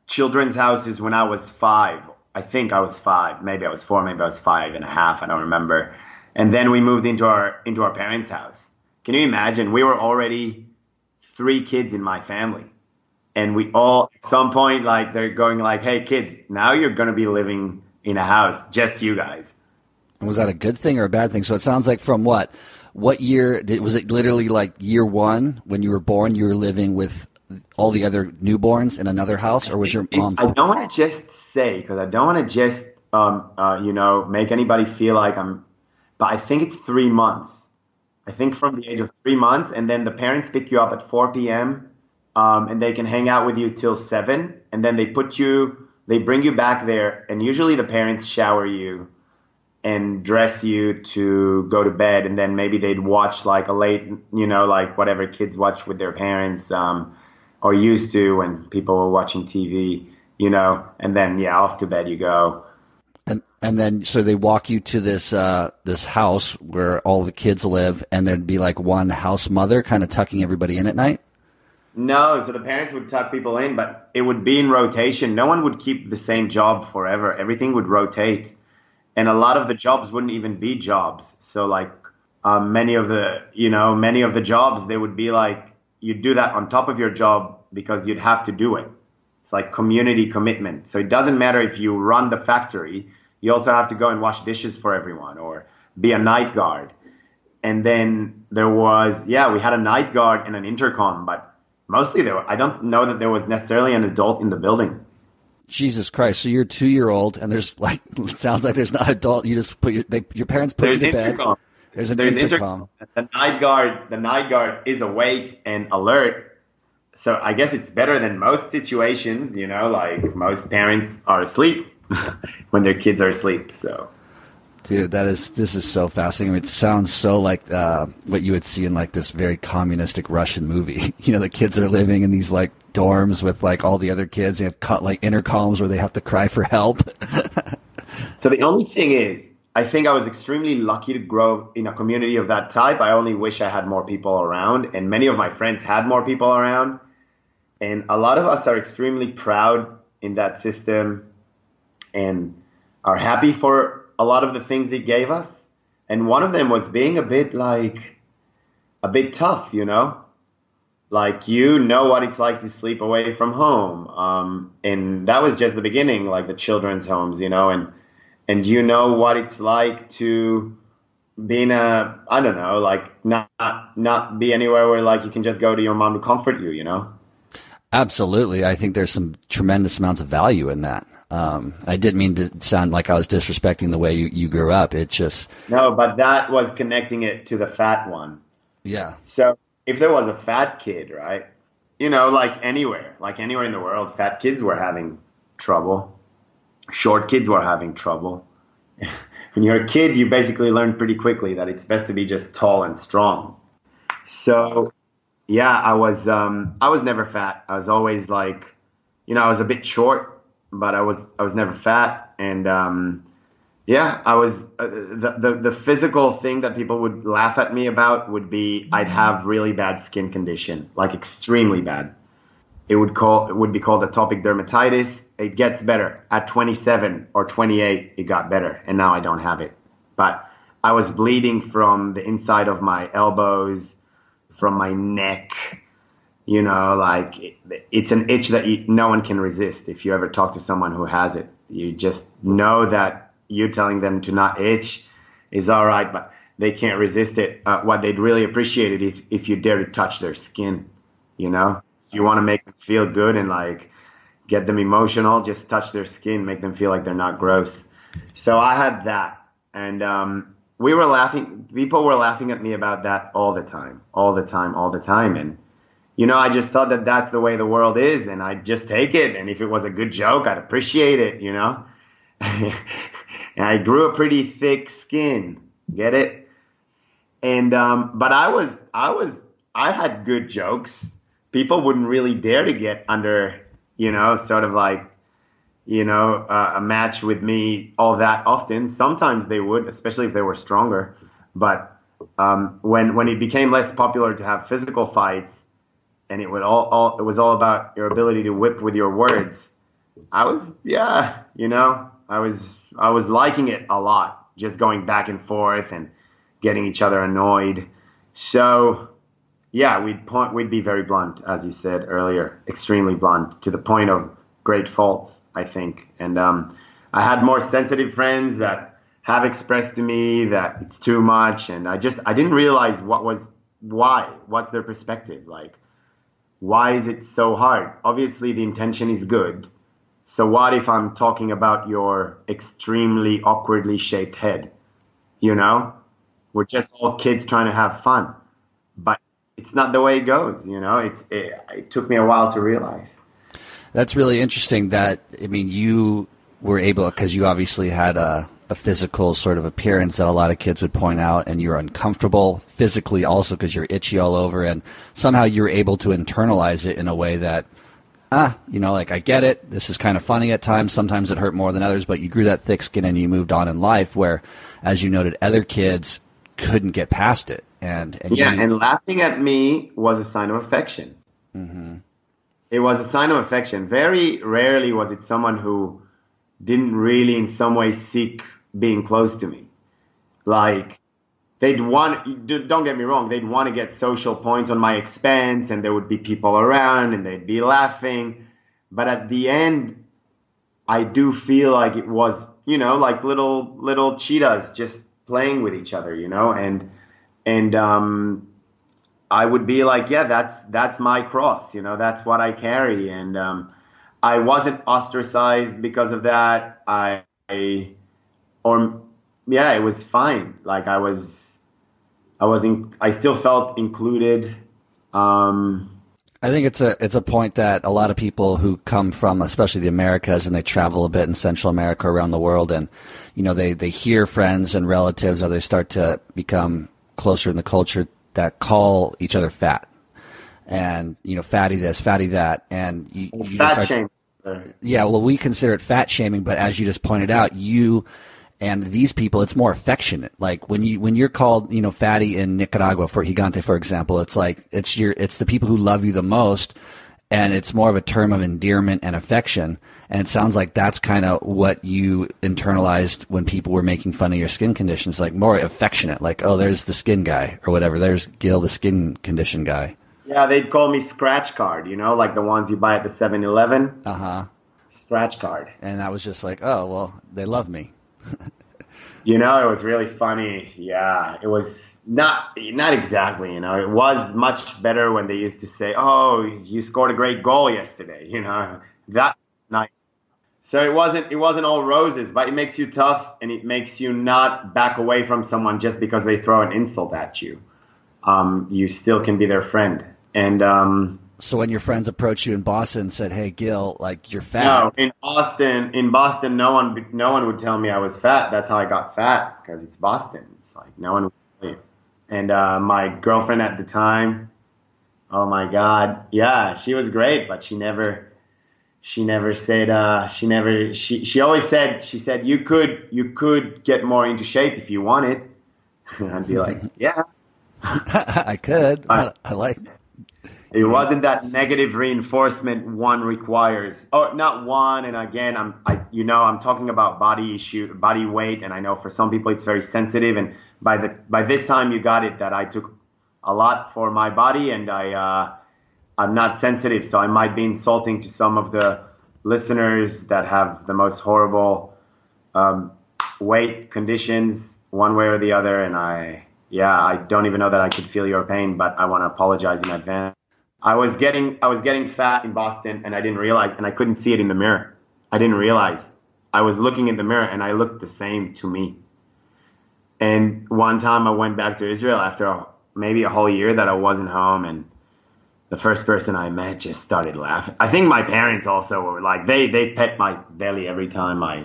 children's houses when I was 5. I think I was 5, maybe I was 4, maybe I was 5 and a half. I don't remember. And then we moved into our parents' house. Can you imagine? We were already 3 kids in my family. And we all, at some point, like, they're going like, hey, kids, now you're going to be living in a house, just you guys. And was that a good thing or a bad thing? So it sounds like from what year, was it literally like year 1 when you were born, you were living with all the other newborns in another house? Or was your mom? I don't want to just say, because I don't want to just, you know, make anybody feel like but I think it's 3 months. I think from the age of 3 months, and then the parents pick you up at 4 p.m., and they can hang out with you till 7, and then they bring you back there, and usually the parents shower you and dress you to go to bed, and then maybe they'd watch like a late, you know, like whatever kids watch with their parents, or used to when people were watching TV, you know, and then yeah, off to bed you go. And then so they walk you to this house where all the kids live, and there'd be like one house mother kind of tucking everybody in at night. No, so the parents would tuck people in, but it would be in rotation. No one would keep the same job forever. Everything would rotate. And a lot of the jobs wouldn't even be jobs. So like many of the jobs, they would be like, you'd do that on top of your job because you'd have to do it. It's like community commitment. So it doesn't matter if you run the factory, you also have to go and wash dishes for everyone or be a night guard. And then there was, we had a night guard and an intercom, but mostly there were, I don't know that there was necessarily an adult in the building. Jesus Christ. So you're a 2-year-old and there's like, it sounds like there's not adult. You just put your parents put you to bed. There's an intercom. The night guard is awake and alert. So I guess it's better than most situations, you know, like most parents are asleep when their kids are asleep. So, dude, this is so fascinating. It sounds so like what you would see in like this very communistic Russian movie. You know, the kids are living in these like dorms with like all the other kids. They have like intercoms where they have to cry for help. So the only thing is, I think I was extremely lucky to grow in a community of that type. I only wish I had more people around, and many of my friends had more people around. And a lot of us are extremely proud in that system and are happy for a lot of the things it gave us. And one of them was being a bit tough, you know, like, you know what it's like to sleep away from home. And that was just the beginning, like the children's homes, you know, and you know what it's like to be in a, I don't know, like not be anywhere where like you can just go to your mom to comfort you, you know? Absolutely. I think there's some tremendous amounts of value in that. I didn't mean to sound like I was disrespecting the way you grew up. It's just... No, but that was connecting it to the fat one. Yeah. So if there was a fat kid, right, you know, like anywhere in the world, fat kids were having trouble. Short kids were having trouble. When you're a kid, you basically learn pretty quickly that it's best to be just tall and strong. So, yeah, I was never fat. I was always like, you know, I was a bit short, but I was never fat. And, I was, the physical thing that people would laugh at me about would be, I'd have really bad skin condition, like extremely bad. It would be called atopic dermatitis. It gets better at 27 or 28. It got better. And now I don't have it, but I was bleeding from the inside of my elbows, from my neck. You know, like it's an itch that no one can resist. If you ever talk to someone who has it, you just know that you telling them to not itch is all right, but they can't resist it. What they'd really appreciate it if you dare to touch their skin, you know? If you want to make them feel good and like get them emotional, just touch their skin, make them feel like they're not gross. So I had that. And people were laughing at me about that all the time. And you know, I just thought that that's the way the world is, and I'd just take it. And if it was a good joke, I'd appreciate it, you know. And I grew a pretty thick skin, get it? And but I had good jokes. People wouldn't really dare to get under, you know, sort of like, you know, a match with me all that often. Sometimes they would, especially if they were stronger. But when it became less popular to have physical fights, and it was all about your ability to whip with your words. I was liking it a lot, just going back and forth and getting each other annoyed. So, yeah, we'd be very blunt, as you said earlier, extremely blunt, to the point of great faults, I think. And I had more sensitive friends that have expressed to me that it's too much, and I didn't realize what's their perspective like. Why is it so hard? Obviously, the intention is good. So what if I'm talking about your extremely awkwardly shaped head? You know, we're just all kids trying to have fun. But it's not the way it goes. You know, it took me a while to realize. That's really interesting that, I mean, you were able, because you obviously had a physical sort of appearance that a lot of kids would point out, and you're uncomfortable physically also because you're itchy all over, and somehow you're able to internalize it in a way that, you know, like, I get it. This is kind of funny at times. Sometimes it hurt more than others, but you grew that thick skin and you moved on in life where, as you noted, other kids couldn't get past it. And laughing at me was a sign of affection. Mm-hmm. It was a sign of affection. Very rarely was it someone who didn't really in some way seek being close to me. Like, they'd want, don't get me wrong, they'd want to get social points on my expense, and there would be people around and they'd be laughing. But at the end, I do feel like it was, you know, like little cheetahs just playing with each other, you know, and I would be like, yeah, that's my cross, you know, that's what I carry. And I wasn't ostracized because of that. It was fine. Like I still felt included. I think it's a point that a lot of people who come from, especially the Americas, and they travel a bit in Central America, around the world, and, you know, they hear friends and relatives, or they start to become closer in the culture, that call each other fat, and, you know, fatty this, fatty that, and you fat shame. Yeah, well, we consider it fat shaming, but as you just pointed out, you and these people, it's more affectionate. Like when you're called, you know, fatty in Nicaragua, for Gigante, for example, it's like it's the people who love you the most, and it's more of a term of endearment and affection. And it sounds like that's kind of what you internalized when people were making fun of your skin conditions, like more affectionate, like, oh, there's the skin guy, or whatever. There's Gil, the skin condition guy. Yeah, they'd call me scratch card, you know, like the ones you buy at the 7-Eleven. Uh-huh. Scratch card. And that was just like, oh, well, they love me. You know, it was really funny. Yeah, it was not exactly, you know. It was much better when they used to say, oh, you scored a great goal yesterday, you know. That's nice. So it wasn't all roses, but it makes you tough, and it makes you not back away from someone just because they throw an insult at you. You still can be their friend. And so when your friends approached you in Boston and said, hey, Gil, like, you're fat. No, in Boston, no one would tell me I was fat. That's how I got fat, because it's Boston. It's like no one would tell you. And my girlfriend at the time, oh, my God. Yeah, she was great, but she always said, you could get more into shape if you wanted. And I'd be like, yeah. I could. I like it. It wasn't that negative reinforcement one requires. Oh, not one. And again, I'm talking about body issue, body weight, and I know for some people it's very sensitive. And by this time, you got it that I took a lot for my body, and I'm not sensitive, so I might be insulting to some of the listeners that have the most horrible weight conditions, one way or the other. And I don't even know that I could feel your pain, but I want to apologize in advance. I was getting fat in Boston, and I didn't realize, and I couldn't see it in the mirror. I didn't realize. I was looking in the mirror, and I looked the same to me. And one time I went back to Israel after maybe a whole year that I wasn't home, and the first person I met just started laughing. I think my parents also were like, they pet my belly every time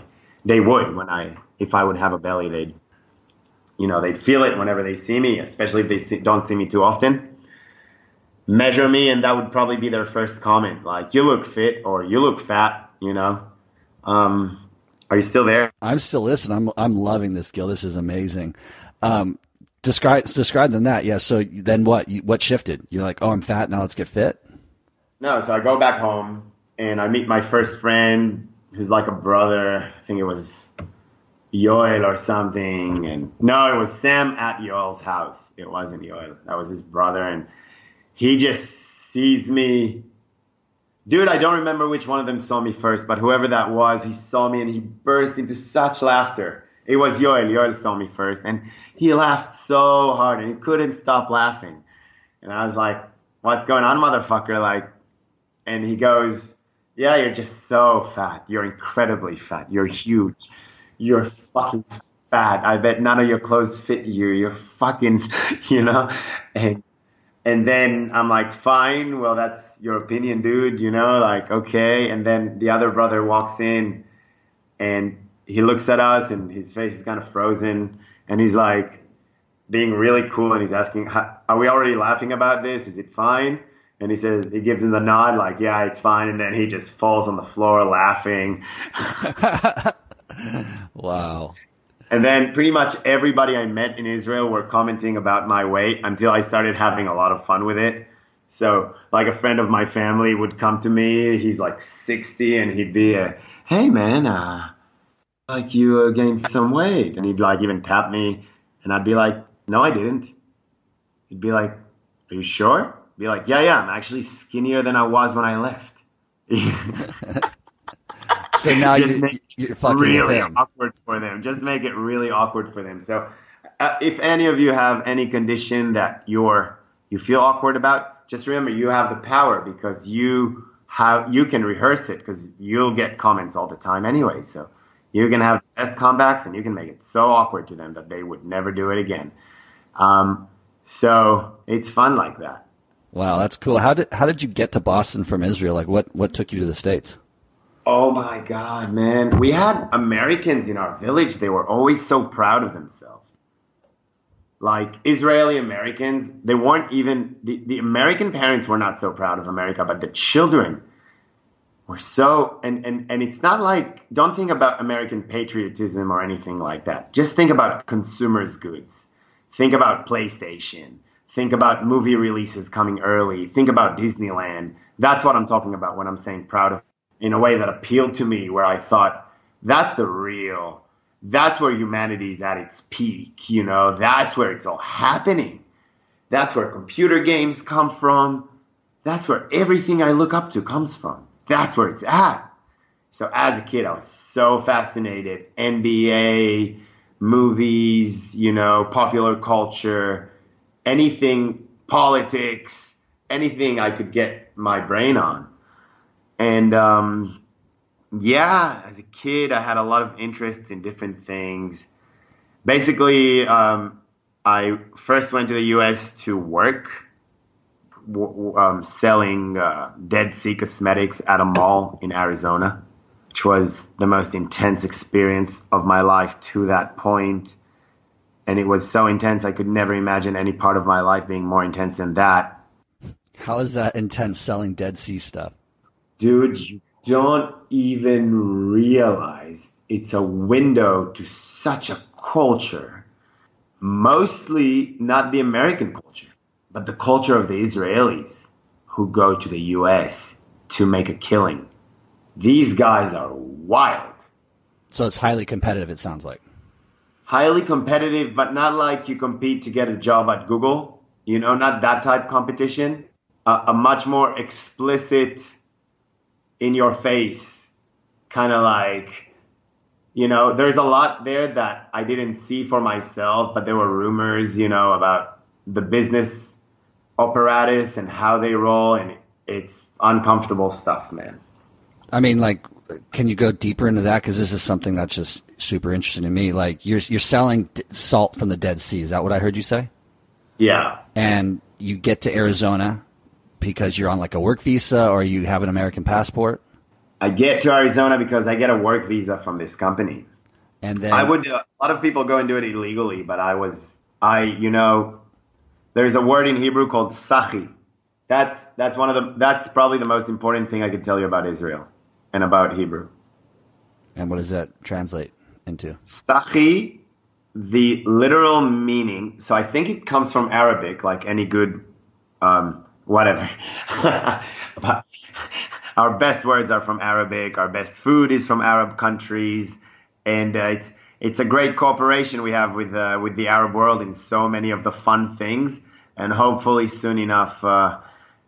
if I would have a belly, they'd, you know, they'd feel it whenever they see me, especially if don't see me too often. Measure me, and that would probably be their first comment, like, you look fit, or you look fat, you know. Are you still there? I'm still listening. I'm loving this, Gil. This is amazing. Describe than that. Yeah. So then what shifted? You're like, oh, I'm fat. Now let's get fit. No. So I go back home and I meet my first friend who's like a brother. I think it was Yoel or something. And no, it was Sam at Yoel's house. It wasn't Yoel. That was his brother. And he just sees me. Dude, I don't remember which one of them saw me first, but whoever that was, he saw me and he burst into such laughter. It was Yoel. Yoel saw me first, and he laughed so hard, and he couldn't stop laughing. And I was like, what's going on, motherfucker? Like, and he goes, yeah, you're just so fat. You're incredibly fat. You're huge. You're fucking fat. I bet none of your clothes fit you. You're fucking, you know, And then I'm like, fine, well, that's your opinion, dude, you know, like, okay. And then the other brother walks in, and he looks at us, and his face is kind of frozen, and he's like being really cool, and he's asking, are we already laughing about this? Is it fine? And he says, he gives him the nod, like, yeah, it's fine. And then he just falls on the floor laughing. Wow. And then pretty much everybody I met in Israel were commenting about my weight until I started having a lot of fun with it. So like a friend of my family would come to me, he's like 60, and he'd be, hey man, like you gained some weight. And he'd like even tap me, and I'd be like, no, I didn't. He'd be like, are you sure? I'd be like, yeah, I'm actually skinnier than I was when I left. So now you're fucking really awkward for them. Just make it really awkward for them. So if any of you have any condition that you feel awkward about, just remember you have the power, because you can rehearse it, because you'll get comments all the time anyway. So you can have the best comebacks, and you can make it so awkward to them that they would never do it again. So it's fun like that. Wow, that's cool. How did you get to Boston from Israel? Like what took you to the States? Oh my God, man. We had Americans in our village. They were always so proud of themselves. Like Israeli Americans, they weren't even, the American parents were not so proud of America, but the children were so, and it's not like, don't think about American patriotism or anything like that. Just think about consumers' goods. Think about PlayStation. Think about movie releases coming early. Think about Disneyland. That's what I'm talking about when I'm saying proud of, in a way that appealed to me, where I thought, that's where humanity's at its peak, you know? That's where it's all happening. That's where computer games come from. That's where everything I look up to comes from. That's where it's at. So as a kid, I was so fascinated. NBA, movies, you know, popular culture, anything, politics, anything I could get my brain on. And yeah, as a kid, I had a lot of interests in different things. Basically, I first went to the U.S. to work, selling Dead Sea Cosmetics at a mall in Arizona, which was the most intense experience of my life to that point. And it was so intense, I could never imagine any part of my life being more intense than that. How is that intense, selling Dead Sea stuff? Dude, you don't even realize it's a window to such a culture. Mostly not the American culture, but the culture of the Israelis who go to the U.S. to make a killing. These guys are wild. So it's highly competitive, it sounds like. Highly competitive, but not like you compete to get a job at Google. You know, not that type of competition. A much more explicit, in your face, kind of like, you know, there's a lot there that I didn't see for myself, but there were rumors, you know, about the business apparatus and how they roll, and it's uncomfortable stuff, man. I mean, like, can you go deeper into that? Because this is something that's just super interesting to me. Like, you're selling salt from the Dead Sea. Is that what I heard you say? Yeah. And you get to Arizona because you're on like a work visa, or you have an American passport? I get to Arizona because I get a work visa from this company. And then a lot of people go and do it illegally, but you know, there's a word in Hebrew called sachi. That's probably the most important thing I could tell you about Israel and about Hebrew. And what does that translate into? Sachi, the literal meaning. So I think it comes from Arabic, like any good, whatever. But our best words are from Arabic. Our best food is from Arab countries, and it's a great cooperation we have with the Arab world in so many of the fun things, and hopefully soon enough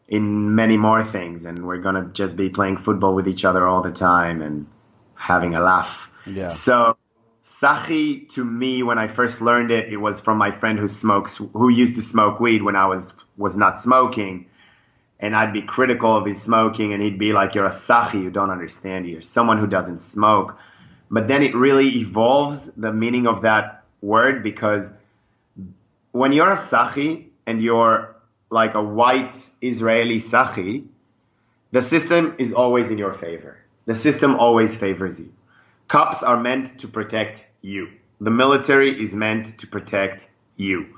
in many more things. And we're gonna just be playing football with each other all the time and having a laugh. Yeah. So sachi, to me, when I first learned it, it was from my friend who used to smoke weed when I was not smoking. And I'd be critical of his smoking, and he'd be like, you're a sachi, you don't understand, you're someone who doesn't smoke. But then it really evolves the meaning of that word, because when you're a sachi and you're like a white Israeli sachi, the system is always in your favor. The system always favors you. Cops are meant to protect you. The military is meant to protect you.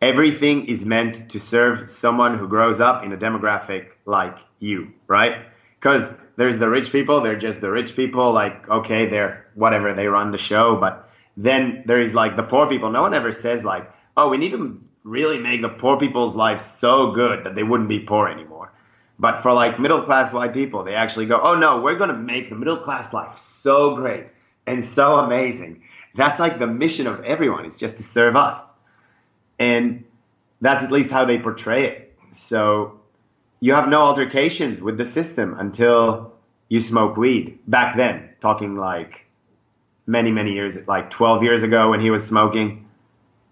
Everything is meant to serve someone who grows up in a demographic like you, right? Because there's the rich people, they're just the rich people, like, okay, they're whatever, they run the show. But then there is like the poor people. No one ever says like, oh, we need to really make the poor people's lives so good that they wouldn't be poor anymore. But for like middle class white people, they actually go, oh no, we're going to make the middle class life so great and so amazing. That's like the mission of everyone, is just to serve us. And that's at least how they portray it. So you have no altercations with the system until you smoke weed. Back then, talking like many, many years, like 12 years ago when he was smoking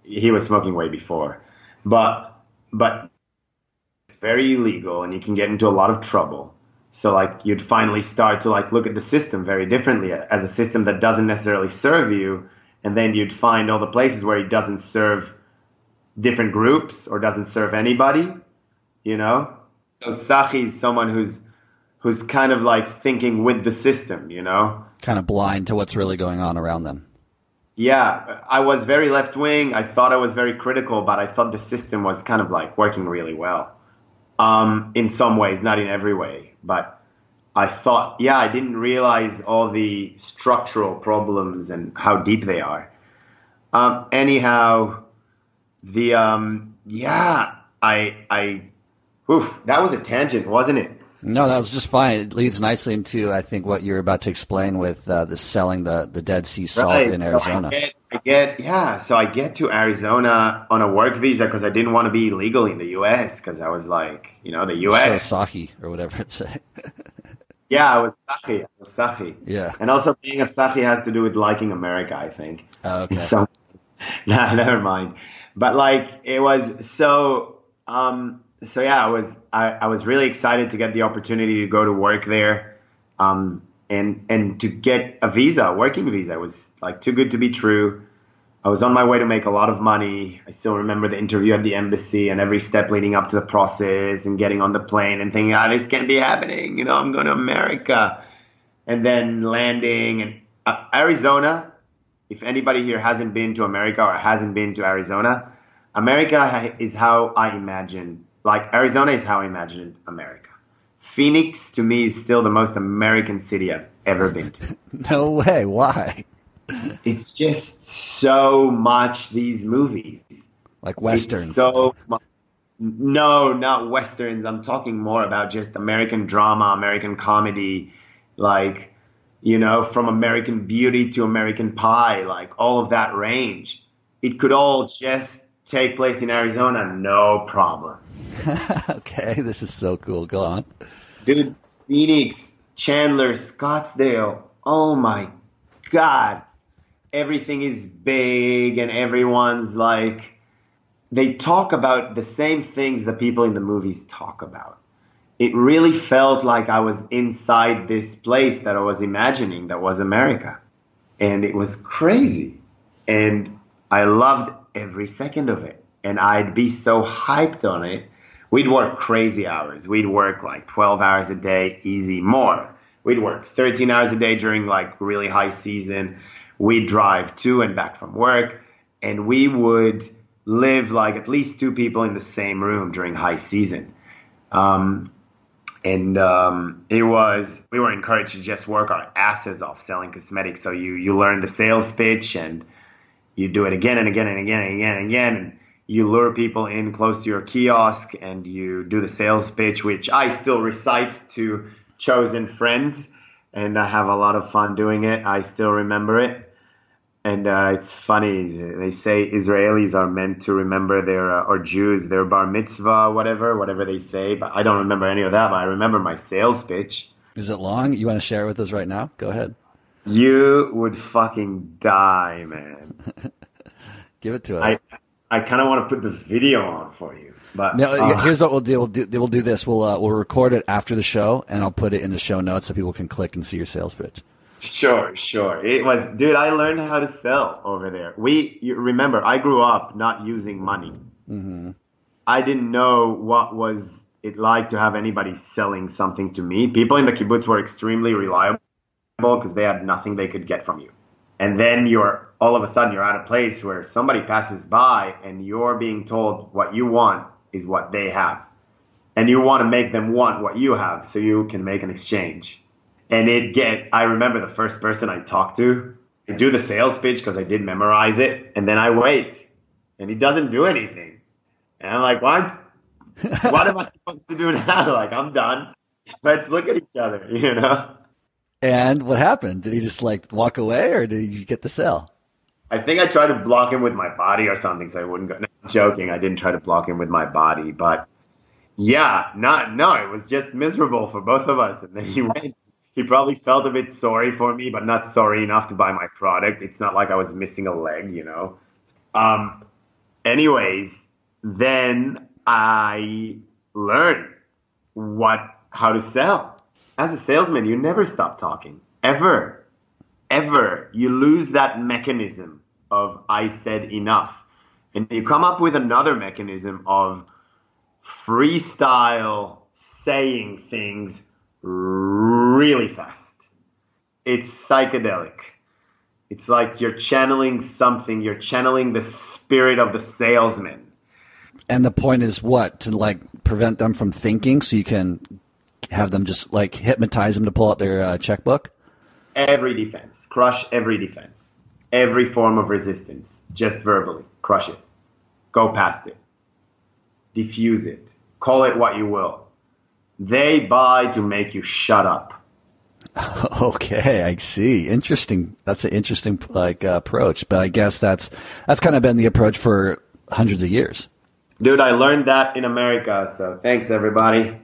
way before. But it's very illegal and you can get into a lot of trouble. So like you'd finally start to like look at the system very differently as a system that doesn't necessarily serve you. And then you'd find all the places where it doesn't serve different groups or doesn't serve anybody, you know? So Sachi is someone who's kind of like thinking with the system, you know? Kind of blind to what's really going on around them. Yeah, I was very left-wing. I thought I was very critical, but I thought the system was kind of like working really well. In some ways, not in every way. But I thought, yeah, I didn't realize all the structural problems and how deep they are. Anyhow, the, yeah, I, oof, that was a tangent, wasn't it? No, that was just fine. It leads nicely into, I think, what you're about to explain with the selling the Dead Sea Salt in Arizona. So I get to Arizona on a work visa because I didn't want to be illegal in the U.S. because I was like, you know, the U.S. So Sahi or whatever it said. Yeah, I was Sahi. Yeah. And also being a Sahi has to do with liking America, I think. Oh, okay. So, nah, never mind. But like it was so... So yeah, I was really excited to get the opportunity to go to work there, and to get a visa, a working visa. It was like too good to be true. I was on my way to make a lot of money. I still remember the interview at the embassy and every step leading up to the process and getting on the plane and thinking, ah, this can't be happening. You know, I'm going to America, and then landing in Arizona. If anybody here hasn't been to America or hasn't been to Arizona, America is how I imagine. Like, Arizona is how I imagined America. Phoenix, to me, is still the most American city I've ever been to. No way. Why? It's just so much these movies. Like Westerns. It's so much. No, not Westerns. I'm talking more about just American drama, American comedy. Like, you know, from American Beauty to American Pie. Like, all of that range. It could all just take place in Arizona, no problem. Okay, this is so cool. Go on. Dude, Phoenix, Chandler, Scottsdale, oh my God. Everything is big and everyone's like, they talk about the same things the people in the movies talk about. It really felt like I was inside this place that I was imagining that was America. And it was crazy. And I loved every second of it. And I'd be so hyped on it. We'd work crazy hours. We'd work like 12 hours a day, easy, more. We'd work 13 hours a day during like really high season. We'd drive to and back from work. And we would live like at least two people in the same room during high season. We were encouraged to just work our asses off selling cosmetics. So you learn the sales pitch and you do it again and again and again and again and again. And you lure people in close to your kiosk and you do the sales pitch, which I still recite to chosen friends. And I have a lot of fun doing it. I still remember it. And it's funny. They say Israelis are meant to remember their, or Jews, their bar mitzvah, whatever they say. But I don't remember any of that, but I remember my sales pitch. Is it long? You want to share it with us right now? Go ahead. You would fucking die, man. Give it to us. I kind of want to put the video on for you, but no, here's what we'll do. We'll do this. We'll record it after the show, and I'll put it in the show notes so people can click and see your sales pitch. Sure. It was, dude. I learned how to sell over there. You remember, I grew up not using money. Mm-hmm. I didn't know what was it like to have anybody selling something to me. People in the kibbutz were extremely reliable because they had nothing they could get from you. And then all of a sudden you're at a place where somebody passes by and you're being told what you want is what they have. And you want to make them want what you have so you can make an exchange. And I remember the first person I talked to, I do the sales pitch because I did memorize it. And then I wait and he doesn't do anything. And I'm like, why? What am I supposed to do now? Like, I'm done. Let's look at each other, you know? And what happened? Did he just like walk away, or did you get the sale? I think I tried to block him with my body or something, so I wouldn't go. No, I'm joking. I didn't try to block him with my body, but yeah, it was just miserable for both of us. And then he went. He probably felt a bit sorry for me, but not sorry enough to buy my product. It's not like I was missing a leg, you know. Anyways, then I learned how to sell. As a salesman, you never stop talking, ever, ever. You lose that mechanism of I said enough. And you come up with another mechanism of freestyle saying things really fast. It's psychedelic. It's like you're channeling something. You're channeling the spirit of the salesman. And the point is what? To like prevent them from thinking, so you can have them just like hypnotize them to pull out their checkbook? Every defense. Crush every defense. Every form of resistance. Just verbally. Crush it. Go past it. Diffuse it. Call it what you will. They buy to make you shut up. Okay, I see. Interesting. That's an interesting approach, but I guess that's kind of been the approach for hundreds of years. Dude, I learned that in America, so thanks everybody.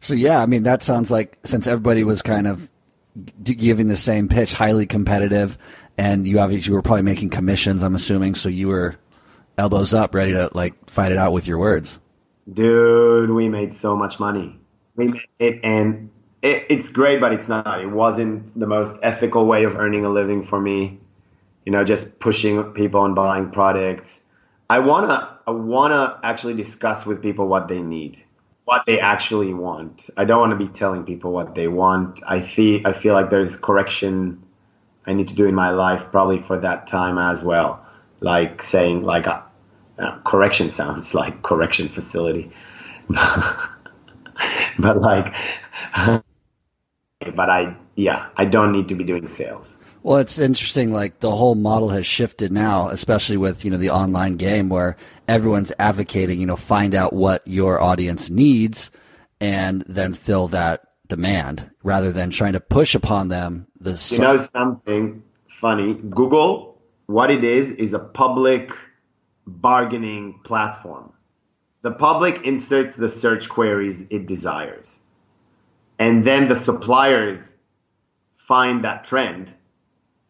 So yeah, I mean, that sounds like since everybody was kind of giving the same pitch, highly competitive, and you obviously were probably making commissions, I'm assuming, so you were elbows up, ready to like fight it out with your words. Dude, we made so much money. We made it, and it's great, but it's not. It wasn't the most ethical way of earning a living for me. You know, just pushing people and buying products. I wanna actually discuss with people what they need, what they actually want. I don't want to be telling people what they want. I feel like there's correction I need to do in my life, probably for that time as well. Like saying like. Correction sounds like correction facility. But like, but I don't need to be doing sales. Well, it's interesting. Like the whole model has shifted now, especially with, you know, the online game where everyone's advocating, you know, find out what your audience needs and then fill that demand rather than trying to push upon them. You know, something funny, Google, what it is a public bargaining platform. The public inserts the search queries it desires, and then the suppliers find that trend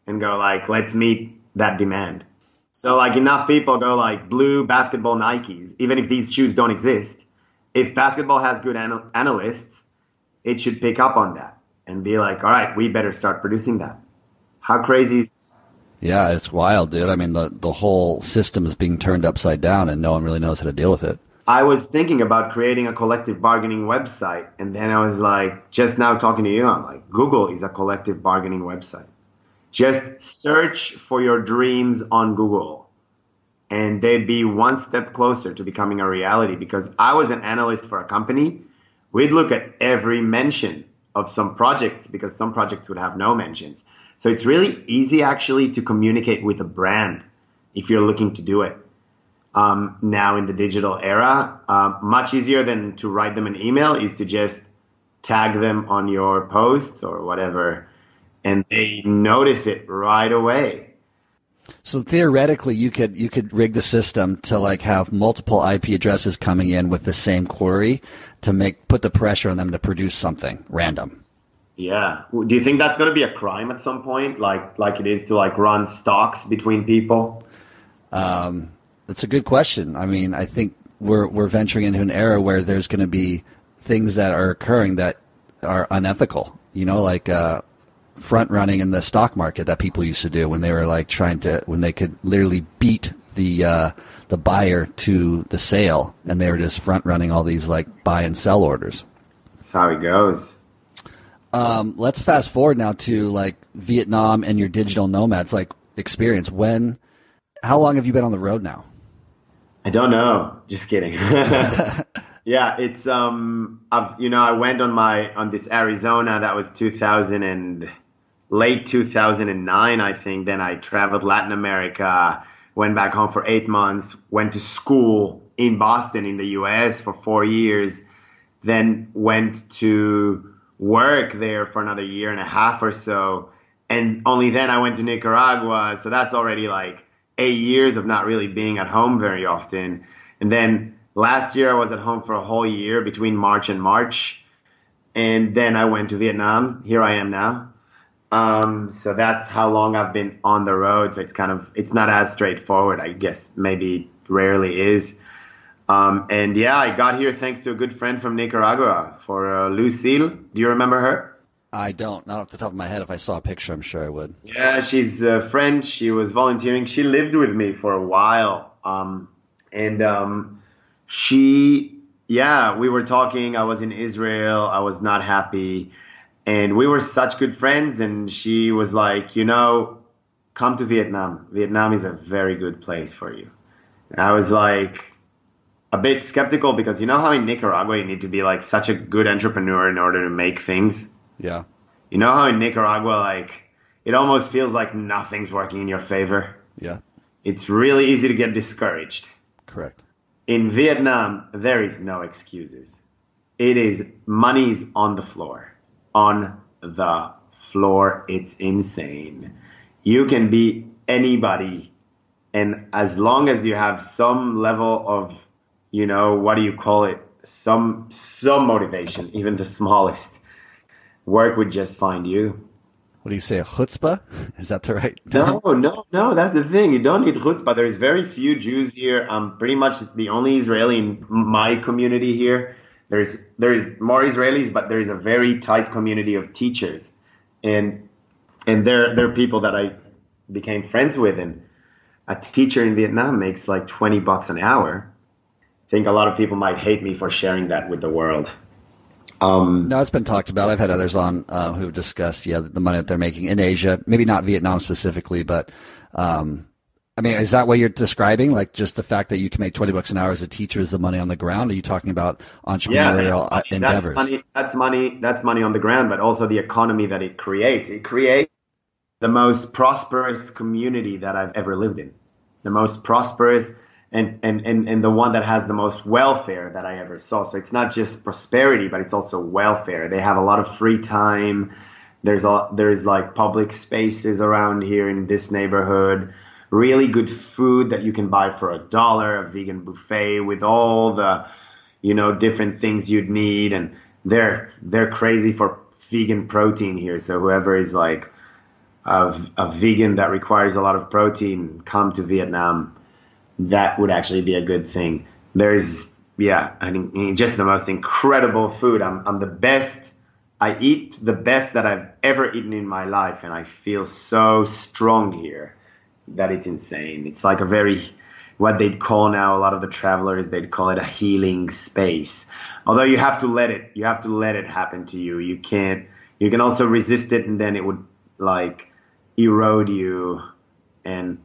and go like, let's meet that demand. So like enough people go like blue basketball Nikes, even if these shoes don't exist. If basketball has good analysts, it should pick up on that and be like, all right, we better start producing that. How crazy is Yeah, it's wild, dude. I mean, the whole system is being turned upside down and no one really knows how to deal with it. I was thinking about creating a collective bargaining website, and then I was like, just now talking to you, I'm like, Google is a collective bargaining website. Just search for your dreams on Google, and they'd be one step closer to becoming a reality, because I was an analyst for a company. We'd look at every mention of some projects, because some projects would have no mentions. So it's really easy, actually, to communicate with a brand if you're looking to do it now in the digital era. Much easier than to write them an email is to just tag them on your posts or whatever, and they notice it right away. So theoretically, you could rig the system to like have multiple IP addresses coming in with the same query to put the pressure on them to produce something random. Yeah. Do you think that's going to be a crime at some point? Like it is to like run stocks between people? That's a good question. I mean, I think we're venturing into an era where there's going to be things that are occurring that are unethical, you know, like front running in the stock market that people used to do when they were like when they could literally beat the buyer to the sale, and they were just front running all these like buy and sell orders. That's how it goes. Let's fast forward now to like Vietnam and your digital nomads like experience. How long have you been on the road now? I don't know. Just kidding. Yeah, it's I went on this Arizona that was late 2009, I think. Then I traveled Latin America, went back home for 8 months, went to school in Boston in the US for 4 years, then went to work there for another year and a half or so. And only then I went to Nicaragua. So that's already like 8 years of not really being at home very often. And then last year I was at home for a whole year between March and March. And then I went to Vietnam. Here I am now. So that's how long I've been on the road. So it's kind of, it's not as straightforward, I guess, maybe rarely is. And yeah, I got here thanks to a good friend from Nicaragua for Lucille. Do you remember her? I don't. Not off the top of my head. If I saw a picture, I'm sure I would. Yeah, she's French. She was volunteering. She lived with me for a while. We were talking. I was in Israel. I was not happy. And we were such good friends, and she was like, you know, come to Vietnam. Vietnam is a very good place for you. And I was like a bit skeptical because you know how in Nicaragua you need to be like such a good entrepreneur in order to make things? Yeah. You know how in Nicaragua, like, it almost feels like nothing's working in your favor? Yeah. It's really easy to get discouraged. Correct. In Vietnam, there is no excuses. It is, money's on the floor. On the floor, it's insane. You can be anybody, and as long as you have some level of, you know, what do you call it, some motivation, even the smallest, work would just find you. What do you say, chutzpah? Is that the right term? No, that's the thing. You don't need chutzpah. There's very few Jews here. I'm pretty much the only Israeli in my community here. There's more Israelis, but there's a very tight community of teachers, and they're people that I became friends with. And a teacher in Vietnam makes like $20 an hour. I think a lot of people might hate me for sharing that with the world. No, it's been talked about. I've had others on who've discussed the money that they're making in Asia, maybe not Vietnam specifically, but I mean, is that what you're describing? Like just the fact that you can make $20 an hour as a teacher is the money on the ground? Are you talking about entrepreneurial endeavors? That's money on the ground, but also the economy that it creates. It creates the most prosperous community that I've ever lived in, the most prosperous and the one that has the most welfare that I ever saw. So it's not just prosperity, but it's also welfare. They have a lot of free time. There's like public spaces around here in this neighborhood. Really good food that you can buy for $1, a vegan buffet with all the, you know, different things you'd need. And they're crazy for vegan protein here. So whoever is like a vegan that requires a lot of protein, come to Vietnam. That would actually be a good thing. I mean, just the most incredible food. I'm the best. I eat the best that I've ever eaten in my life. And I feel so strong here. That it's insane. It's like a very, what they'd call now, a lot of the travelers, they'd call it a healing space. Although you have to let it, happen to you. You can't, you can also resist it and then it would like erode you. And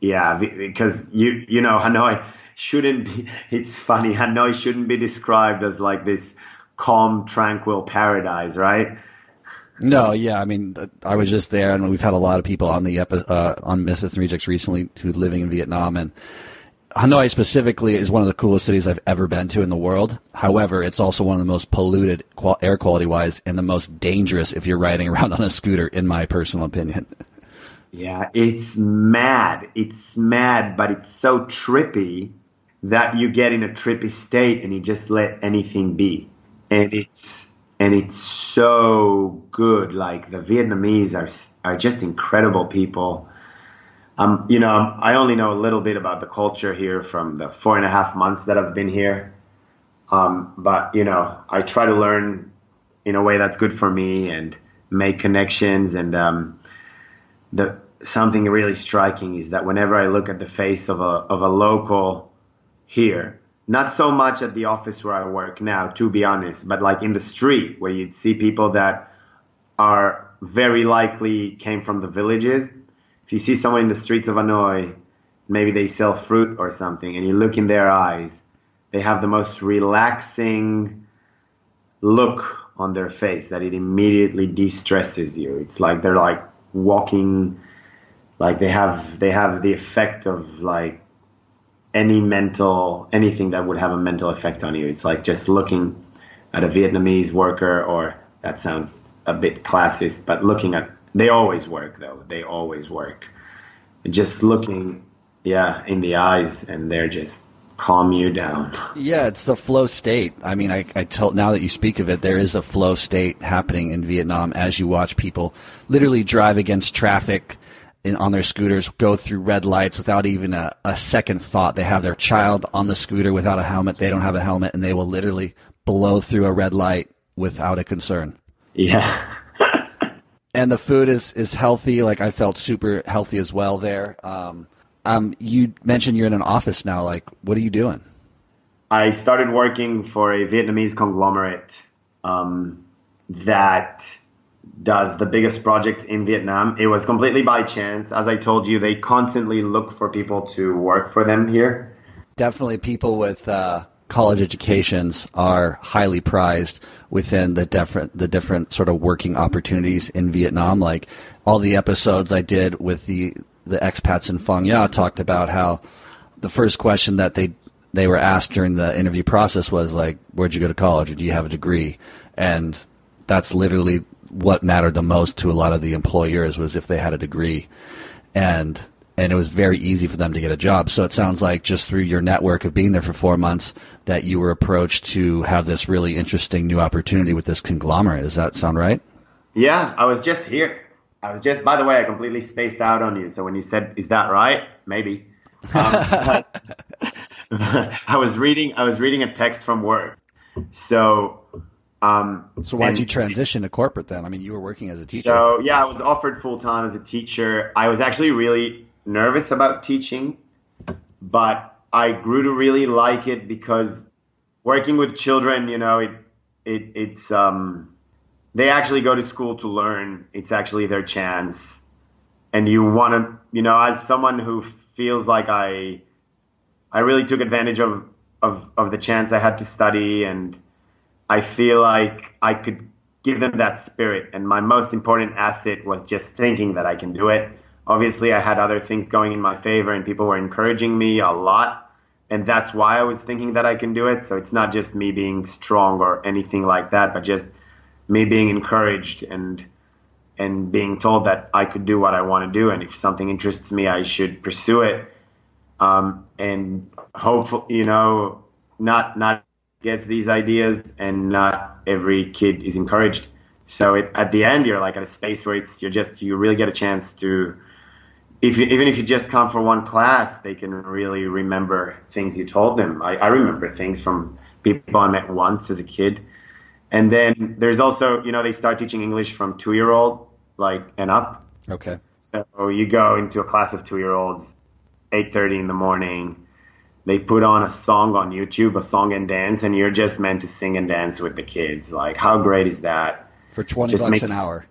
yeah, because you know, Hanoi shouldn't be, it's funny, Hanoi shouldn't be described as like this calm, tranquil paradise, right? No, yeah, I mean, I was just there, and we've had a lot of people on the on Misfits and Rejects recently who are living in Vietnam, and Hanoi specifically is one of the coolest cities I've ever been to in the world. However, it's also one of the most polluted, air quality-wise, and the most dangerous if you're riding around on a scooter, in my personal opinion. Yeah, it's mad. It's mad, but it's so trippy that you get in a trippy state, and you just let anything be, and it's... And it's so good. Like the Vietnamese are just incredible people. You know, I only know a little bit about the culture here from the 4.5 months that I've been here. But you know, I try to learn in a way that's good for me and make connections. And something really striking is that whenever I look at the face of a local here. Not so much at the office where I work now, to be honest, but like in the street where you'd see people that are very likely came from the villages. If you see someone in the streets of Hanoi, maybe they sell fruit or something, and you look in their eyes, they have the most relaxing look on their face that it immediately de-stresses you. It's like they're like walking, like they have the effect of like anything that would have a mental effect on you. It's like just looking at a Vietnamese worker, or that sounds a bit classist, but looking at, they always work though. They always work. Just looking, in the eyes, and they're just calm you down. Yeah, it's the flow state. I mean, I tell, now that you speak of it, there is a flow state happening in Vietnam as you watch people literally drive against traffic on their scooters, go through red lights without even a second thought. They have their child on the scooter without a helmet. They don't have a helmet, and they will literally blow through a red light without a concern. Yeah. And the food is healthy. Like, I felt super healthy as well there. You mentioned you're in an office now. Like, what are you doing? I started working for a Vietnamese conglomerate that does the biggest project in Vietnam. It was completely by chance. As I told you, they constantly look for people to work for them here. Definitely people with college educations are highly prized within the different sort of working opportunities in Vietnam. Like all the episodes I did with the expats in Phong Nha talked about how the first question that they were asked during the interview process was like, where'd you go to college? Or do you have a degree? And that's literally what mattered the most to a lot of the employers, was if they had a degree, and it was very easy for them to get a job. So it sounds like just through your network of being there for 4 months that you were approached to have this really interesting new opportunity with this conglomerate. Does that sound right? Yeah, I was just here. By the way, I completely spaced out on you. So when you said, is that right? Maybe. I was reading a text from work. So why'd you transition to corporate then? I mean, you were working as a teacher. So yeah, I was offered full time as a teacher. I was actually really nervous about teaching, but I grew to really like it because working with children, you know, it's they actually go to school to learn. It's actually their chance, and you want to, you know, as someone who feels like I really took advantage of the chance I had to study, and I feel like I could give them that spirit. And my most important asset was just thinking that I can do it. Obviously, I had other things going in my favor, and people were encouraging me a lot. And that's why I was thinking that I can do it. So it's not just me being strong or anything like that, but just me being encouraged and being told that I could do what I want to do. And if something interests me, I should pursue it. And hopefully, you know, not gets these ideas, and not every kid is encouraged. So at the end, you're like at a space where you really get a chance to, even if you just come for one class, they can really remember things you told them. I remember things from people I met once as a kid. And then there's also, you know, they start teaching English from 2-year-old, like, and up. Okay. So you go into a class of 2-year-olds, 8:30 in the morning. They put on a song on YouTube, a song and dance, and you're just meant to sing and dance with the kids. Like, how great is that? For $20 an hour.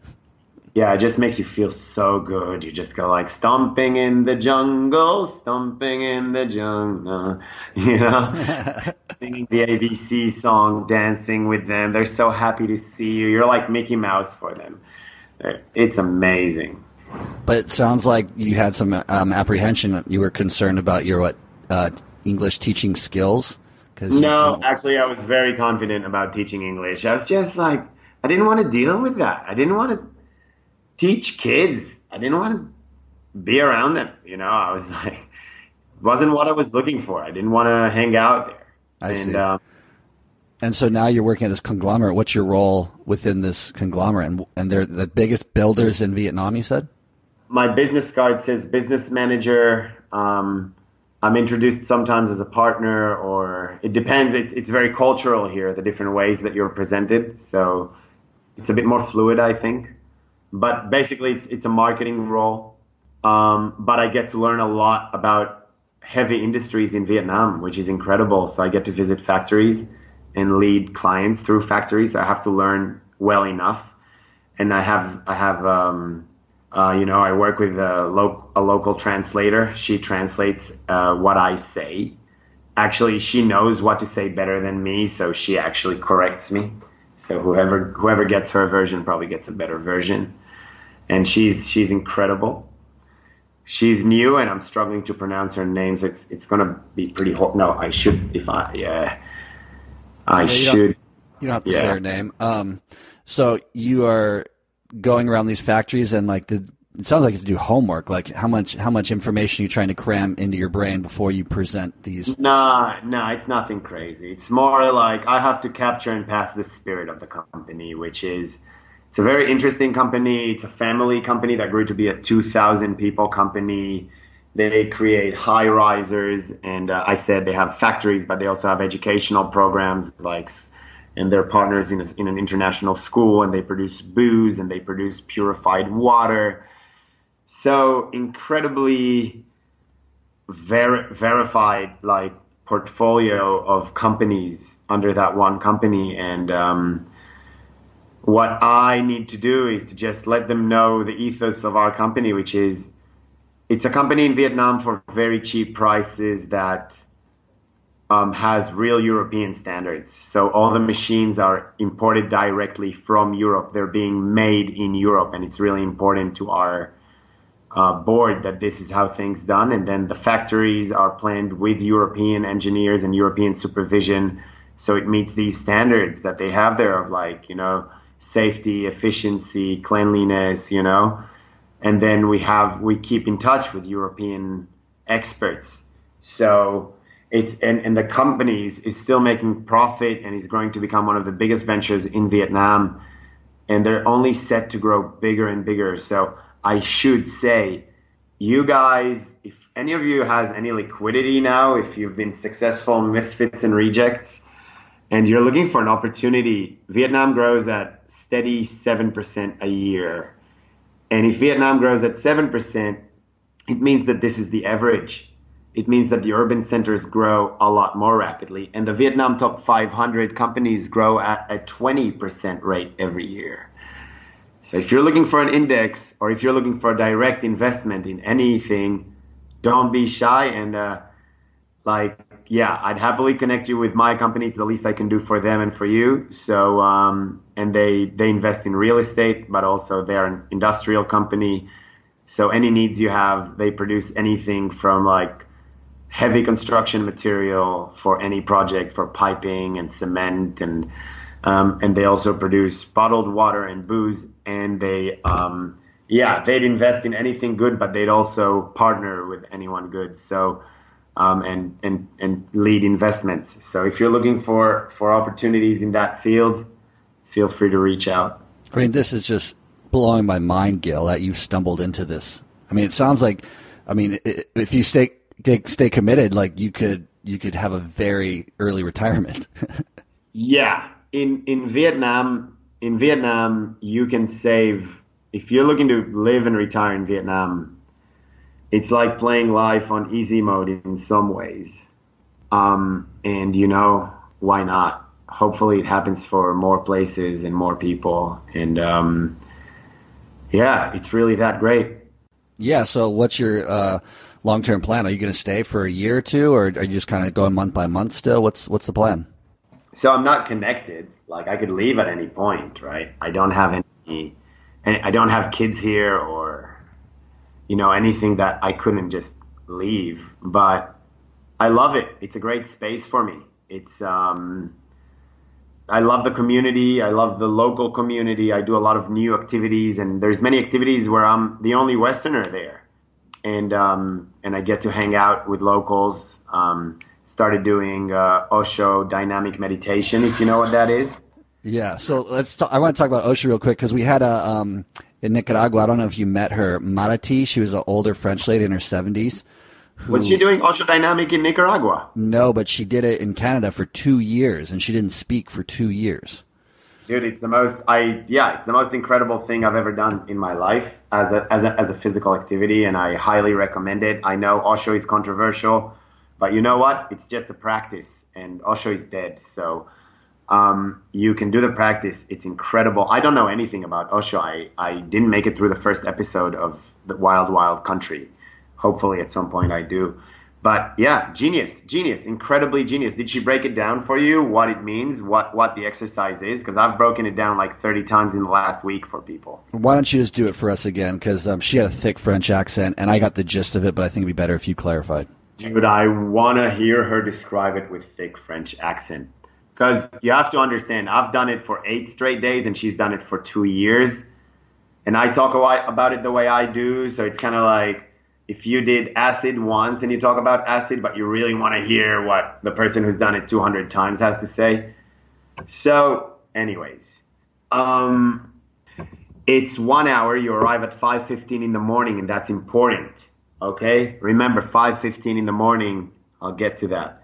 Yeah, it just makes you feel so good. You just go like, stomping in the jungle, stomping in the jungle, you know? Singing the ABC song, dancing with them. They're so happy to see you. You're like Mickey Mouse for them. It's amazing. But it sounds like you had some apprehension. You were concerned about your English teaching skills? Actually, I was very confident about teaching English. I was just like, I didn't want to deal with that. I didn't want to teach kids. I didn't want to be around them. You know, I was like, it wasn't what I was looking for. I didn't want to hang out there. I see. And so now you're working at this conglomerate. What's your role within this conglomerate? And they're the biggest builders in Vietnam, you said? My business card says business manager. I'm introduced sometimes as a partner, or it depends. It's very cultural here, the different ways that you're presented. So it's a bit more fluid, I think. But basically, it's a marketing role. But I get to learn a lot about heavy industries in Vietnam, which is incredible. So I get to visit factories and lead clients through factories. I have to learn well enough, and I work with a local translator. She translates what I say. Actually, she knows what to say better than me, so she actually corrects me. So whoever gets her version probably gets a better version. And she's incredible. She's new, and I'm struggling to pronounce her name, so it's gonna be pretty hot. No, I should if I yeah, I yeah, should. You don't have to say her name. So you are going around these factories and like it sounds like you have to do homework. Like how much information are you trying to cram into your brain before you present these? No, it's nothing crazy. It's more like I have to capture and pass the spirit of the company, which is. It's a very interesting company. It's a family company that grew to be a 2,000-people company. They create high-risers, and I said they have factories, but they also have educational programs, and they're partners in an international school, and they produce booze, and they produce purified water. So incredibly verified, portfolio of companies under that one company, and what I need to do is to just let them know the ethos of our company, which is it's a company in Vietnam for very cheap prices that has real European standards. So all the machines are imported directly from Europe. They're being made in Europe, and it's really important to our board that this is how things done. And then the factories are planned with European engineers and European supervision. So it meets these standards that they have there of safety, efficiency, cleanliness, and then we keep in touch with European experts. So it's, and the company is still making profit and is going to become one of the biggest ventures in Vietnam, and they're only set to grow bigger and bigger. So I should say, you guys, if any of you has any liquidity now, if you've been successful misfits and rejects, and you're looking for an opportunity, Vietnam grows at steady 7% a year. And if Vietnam grows at 7%, it means that this is the average. It means that the urban centers grow a lot more rapidly. And the Vietnam top 500 companies grow at a 20% rate every year. So if you're looking for an index, or if you're looking for a direct investment in anything, don't be shy and I'd happily connect you with my company. It's the least I can do for them and for you. So, and they invest in real estate, but also they're an industrial company. So any needs you have, they produce anything from heavy construction material for any project, for piping and cement, and they also produce bottled water and booze, and they'd invest in anything good, but they'd also partner with anyone good. So. And lead investments. So if you're looking for opportunities in that field, feel free to reach out. I mean, this is just blowing my mind, Gil, that you've stumbled into this. I mean, it sounds like, if you stay committed, you could have a very early retirement. Yeah. In Vietnam, you can save, if you're looking to live and retire in Vietnam, it's like playing life on easy mode in some ways. And why not? Hopefully it happens for more places and more people. And it's really that great. Yeah. So what's your long-term plan? Are you going to stay for a year or two, or are you just kind of going month by month still? What's the plan? So I'm not connected. I could leave at any point, right? I don't have kids here or, anything that I couldn't just leave, but I love it. It's a great space for me. It's, I love the community. I love the local community. I do a lot of new activities, and there's many activities where I'm the only Westerner there. And I get to hang out with locals. Started doing, Osho dynamic meditation, if you know what that is. Yeah. So I want to talk about Osho real quick, 'cause we had a, in Nicaragua, I don't know if you met her, Marati. She was an older French lady in her 70s. Was she doing Osho Dynamic in Nicaragua? No, but she did it in Canada for 2 years, and she didn't speak for 2 years. Dude, it's the most incredible thing I've ever done in my life as a physical activity, and I highly recommend it. I know Osho is controversial, but you know what? It's just a practice, and Osho is dead, so... you can do the practice. It's incredible. I don't know anything about Osho. I didn't make it through the first episode of the Wild Wild Country. Hopefully at some point I do. But yeah, genius, incredibly genius. Did she break it down for you, what it means, what the exercise is? Because I've broken it down like 30 times in the last week for people. Why don't you just do it for us again? Because she had a thick French accent, and I got the gist of it, but I think it'd be better if you clarified. Dude, I want to hear her describe it with thick French accent. Because you have to understand, I've done it for 8 straight days, and she's done it for 2 years. And I talk about it the way I do, so it's kind of like, if you did acid once and you talk about acid, but you really want to hear what the person who's done it 200 times has to say. So anyways, it's 1 hour. You arrive at 5:15 in the morning, and that's important. Okay? Remember, 5:15 in the morning. I'll get to that.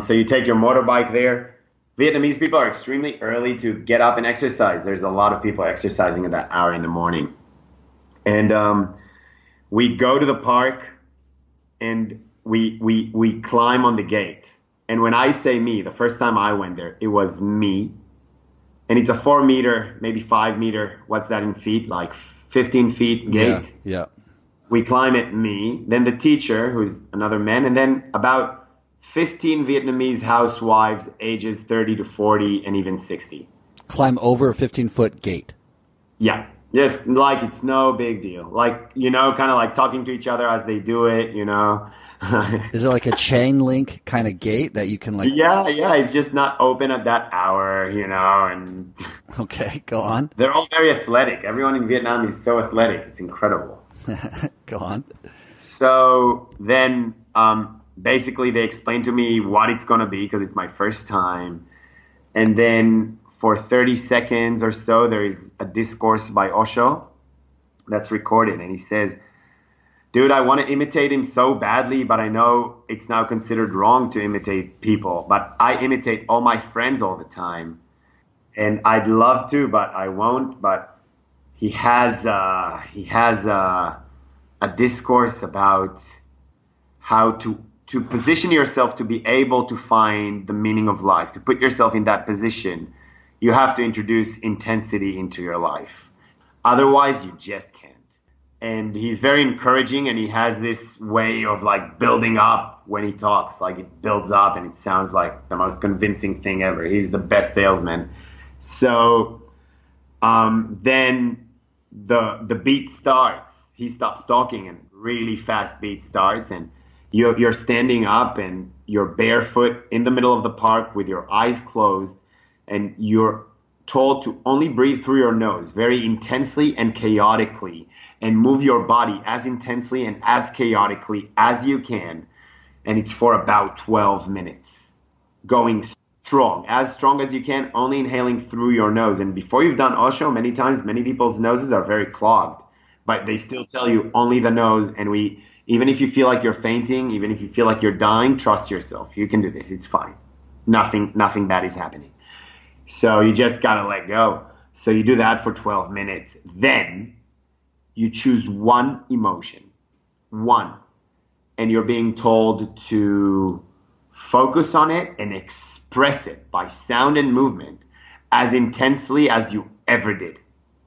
So you take your motorbike there. Vietnamese people are extremely early to get up and exercise. There's a lot of people exercising at that hour in the morning. And we go to the park, and we climb on the gate. And when I say me, the first time I went there, it was me. And it's a 4 meter, maybe 5 meter, what's that in feet? Like 15 feet gate. Yeah. We climb it, me. Then the teacher, who's another man, and then about 15 Vietnamese housewives, ages 30 to 40 and even 60. Climb over a 15-foot gate. Yeah. Just like it's no big deal. Like, you know, kind of like talking to each other as they do it, you know. Is it like a chain link kind of gate that you can like? Yeah. It's just not open at that hour, you know. And okay, go on. They're all very athletic. Everyone in Vietnam is so athletic. It's incredible. Go on. So then basically they explained to me what it's going to be because it's my first time. And then for 30 seconds or so, there is a discourse by Osho that's recorded. And he says, dude, I want to imitate him so badly, but I know it's now considered wrong to imitate people. But I imitate all my friends all the time. And I'd love to, but I won't. But he has a discourse about how to position yourself to be able to find the meaning of life, to put yourself in that position. You have to introduce intensity into your life. Otherwise, you just can't. And he's very encouraging, and he has this way of like building up when he talks. Like it builds up, and it sounds like the most convincing thing ever. He's the best salesman. So then the beat starts. He stops talking, and really fast beat starts. And you're standing up, and you're barefoot in the middle of the park with your eyes closed. And you're told to only breathe through your nose very intensely and chaotically, and move your body as intensely and as chaotically as you can. And it's for about 12 minutes, going strong as you can, only inhaling through your nose. And before you've done Osho, many times, many people's noses are very clogged, but they still tell you only the nose. And even if you feel like you're fainting, even if you feel like you're dying, trust yourself. You can do this. It's fine. Nothing bad is happening. So you just got to let go. So you do that for 12 minutes. Then you choose one emotion, and you're being told to focus on it and express it by sound and movement as intensely as you ever did.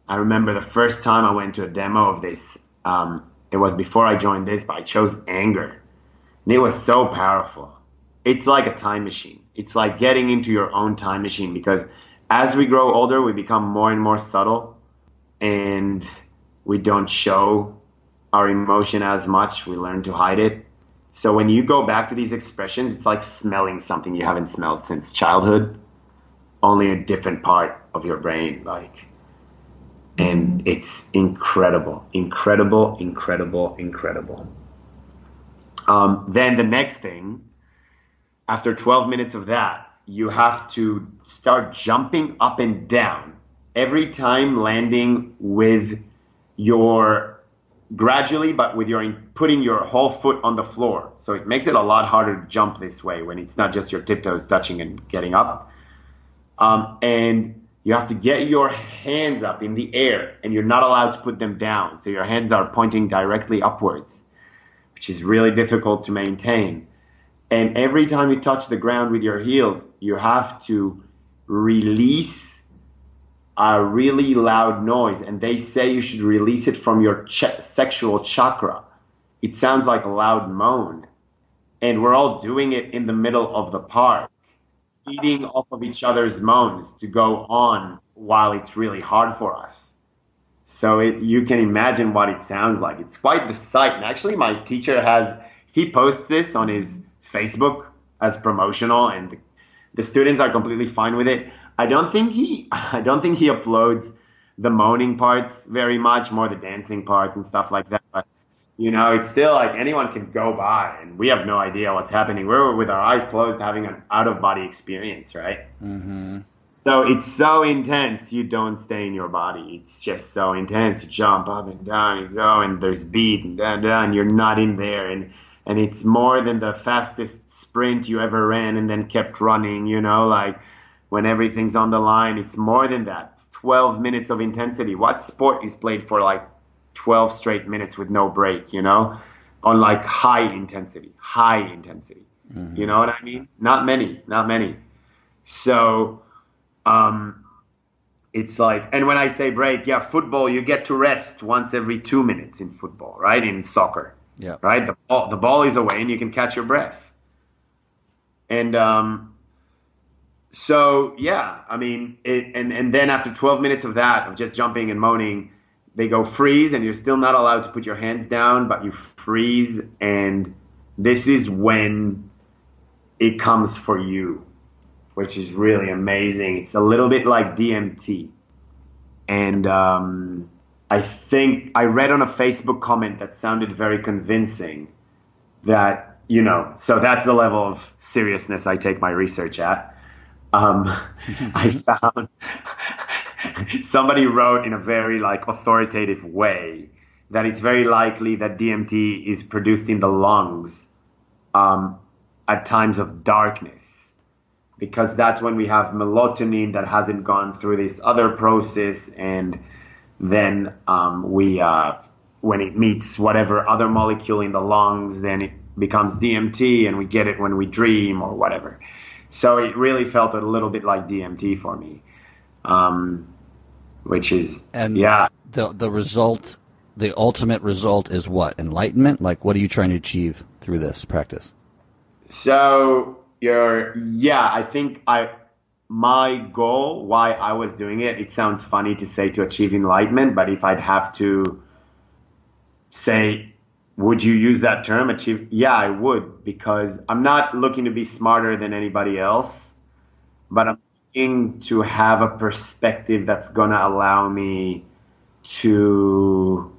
I remember the first time I went to a demo of this. It was before I joined this, but I chose anger. And it was so powerful. It's like a time machine. It's like getting into your own time machine, because as we grow older, we become more and more subtle, and we don't show our emotion as much. We learn to hide it. So when you go back to these expressions, it's like smelling something you haven't smelled since childhood, only a different part of your brain. And it's incredible. Then the next thing, after 12 minutes of that, you have to start jumping up and down, every time landing with putting your whole foot on the floor. So it makes it a lot harder to jump this way when it's not just your tiptoes touching and getting up. And you have to get your hands up in the air, and you're not allowed to put them down. So your hands are pointing directly upwards, which is really difficult to maintain. And every time you touch the ground with your heels, you have to release a really loud noise. And they say you should release it from your sexual chakra. It sounds like a loud moan. and we're all doing it in the middle of the park, feeding off of each other's moans to go on while it's really hard for us. So you can imagine what it sounds like. It's quite the sight. And actually, my teacher he posts this on his Facebook as promotional, and the students are completely fine with it. I don't think he uploads the moaning parts very much, more the dancing parts and stuff like that. But, you know, it's still like anyone can go by and we have no idea what's happening. We're with our eyes closed having an out-of-body experience, right? Mm-hmm. So it's so intense, you don't stay in your body. It's just so intense. You jump up and down and go, and there's beat and da-da, and you're not in there. And it's more than the fastest sprint you ever ran and then kept running, you know, like when everything's on the line. It's more than that. It's 12 minutes of intensity. What sport is played for like 12 straight minutes with no break, you know, on like high intensity, mm-hmm. You know what I mean? Not many. So it's like, and when I say break, yeah, football, you get to rest once every 2 minutes in football, right? In soccer. Yeah. Right. The ball is away, and you can catch your breath. And so yeah, I mean, and then after 12 minutes of that, of just jumping and moaning, they go freeze, and you're still not allowed to put your hands down, but you freeze, and this is when it comes for you, which is really amazing. It's a little bit like DMT, and I think I read on a Facebook comment that sounded very convincing that, you know, so that's the level of seriousness I take my research at. I found somebody wrote in a very like authoritative way that it's very likely that DMT is produced in the lungs at times of darkness, because that's when we have melatonin that hasn't gone through this other process, and then when it meets whatever other molecule in the lungs, then it becomes DMT, and we get it when we dream or whatever. So it really felt a little bit like DMT for me, which is, and yeah. The result, the ultimate result is what? Enlightenment? Like, what are you trying to achieve through this practice? So my goal, why I was doing it, it sounds funny to say to achieve enlightenment, but if I'd have to say, would you use that term, achieve? Yeah, I would, because I'm not looking to be smarter than anybody else, but I'm looking to have a perspective that's going to allow me to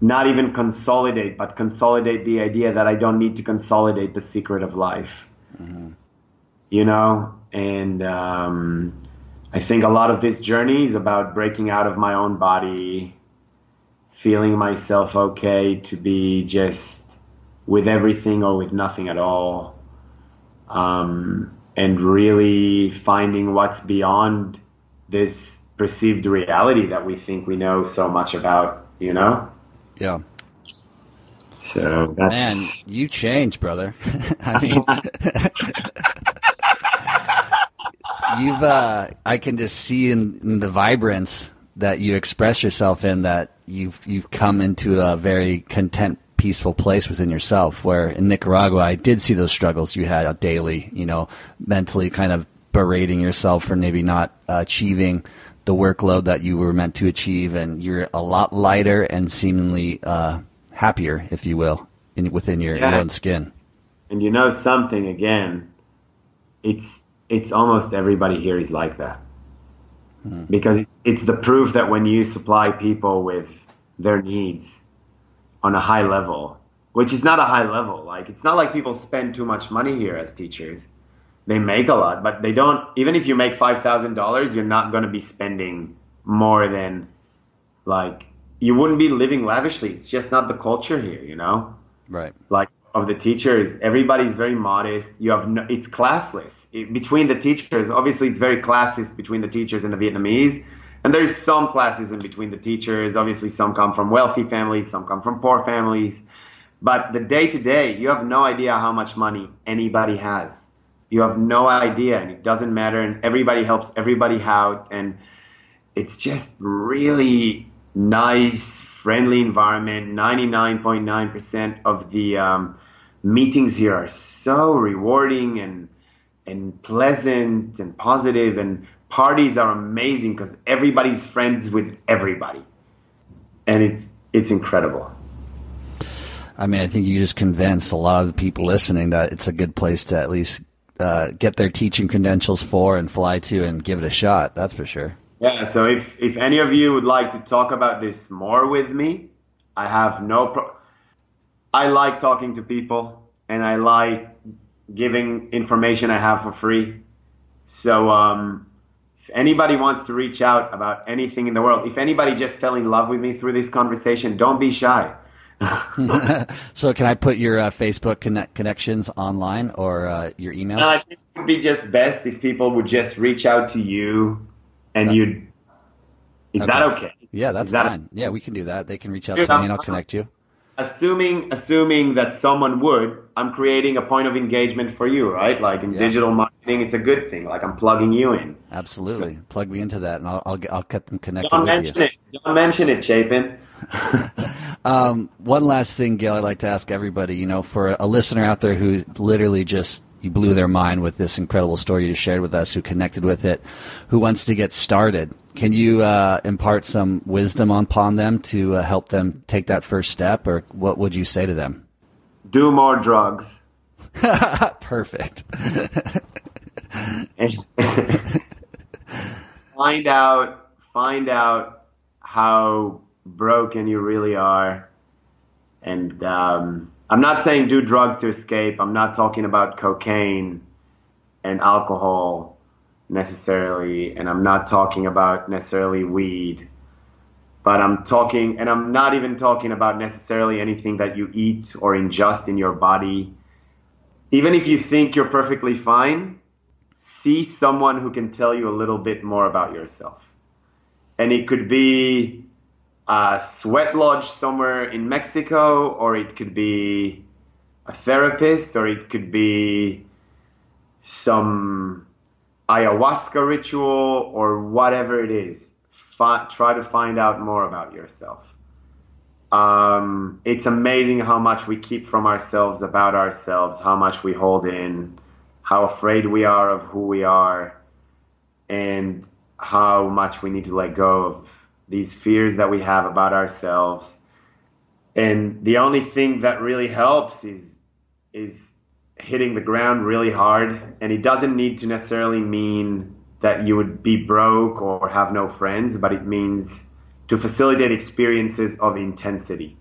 not even consolidate, but consolidate the idea that I don't need to consolidate the secret of life. Mm-hmm. You know, and I think a lot of this journey is about breaking out of my own body, feeling myself okay to be just with everything or with nothing at all, and really finding what's beyond this perceived reality that we think we know so much about, you know? Yeah. So that's... Man, you change, brother. I mean... I can just see in the vibrance that you express yourself in that you've come into a very content, peaceful place within yourself, where in Nicaragua, I did see those struggles you had daily, you know, mentally kind of berating yourself for maybe not achieving the workload that you were meant to achieve. And you're a lot lighter and seemingly happier, if you will, within your own skin. And you know something, again, it's almost everybody here is like that, because it's the proof that when you supply people with their needs on a high level, which is not a high level, like it's not like people spend too much money here as teachers. They make a lot, but they don't, even if you make $5,000, you're not going to be spending more than, like, you wouldn't be living lavishly. It's just not the culture here, you know? Right. Like, of the teachers, everybody's very modest. You have no, it's classless between the teachers. Obviously, it's very classist between the teachers and the Vietnamese. And there's some classism between the teachers. Obviously, some come from wealthy families, some come from poor families. But the day-to-day, you have no idea how much money anybody has. You have no idea, and it doesn't matter. And everybody helps everybody out. And it's just really nice, friendly environment. 99.9% of the meetings here are so rewarding and pleasant and positive, and parties are amazing because everybody's friends with everybody, and it's incredible. I mean, I think you just convince a lot of the people listening that it's a good place to at least get their teaching credentials for and fly to and give it a shot. That's for sure. Yeah. So if any of you would like to talk about this more with me, I have no problem. I like talking to people, and I like giving information I have for free. So if anybody wants to reach out about anything in the world, if anybody just fell in love with me through this conversation, don't be shy. So can I put your Facebook connections online, or your email? I think it would be just best if people would just reach out to you, and you'd... Is that okay? Yeah, that's fine. Yeah, we can do that. They can reach out to me, and I'll connect you. Assuming that someone would, I'm creating a point of engagement for you, right? Like in digital marketing, it's a good thing. Like I'm plugging you in. Absolutely. So, plug me into that, and I'll get them connected with you. Don't mention it, Chapin. One last thing, Gail, I'd like to ask everybody, you know, for a listener out there who literally just, you blew their mind with this incredible story you shared with us, who connected with it, who wants to get started, can you impart some wisdom upon them to help them take that first step, or what would you say to them? Do more drugs. Perfect. Find out how broken you really are, and I'm not saying do drugs to escape. I'm not talking about cocaine and alcohol necessarily, and I'm not talking about necessarily weed, but I'm not even talking about necessarily anything that you eat or ingest in your body. Even if you think you're perfectly fine, see someone who can tell you a little bit more about yourself. And it could be a sweat lodge somewhere in Mexico, or it could be a therapist, or it could be some ayahuasca ritual, or whatever it is. Try to find out more about yourself. It's amazing how much we keep from ourselves about ourselves, how much we hold in, how afraid we are of who we are, and how much we need to let go of these fears that we have about ourselves. And the only thing that really helps is hitting the ground really hard. And it doesn't need to necessarily mean that you would be broke or have no friends, but it means to facilitate experiences of intensity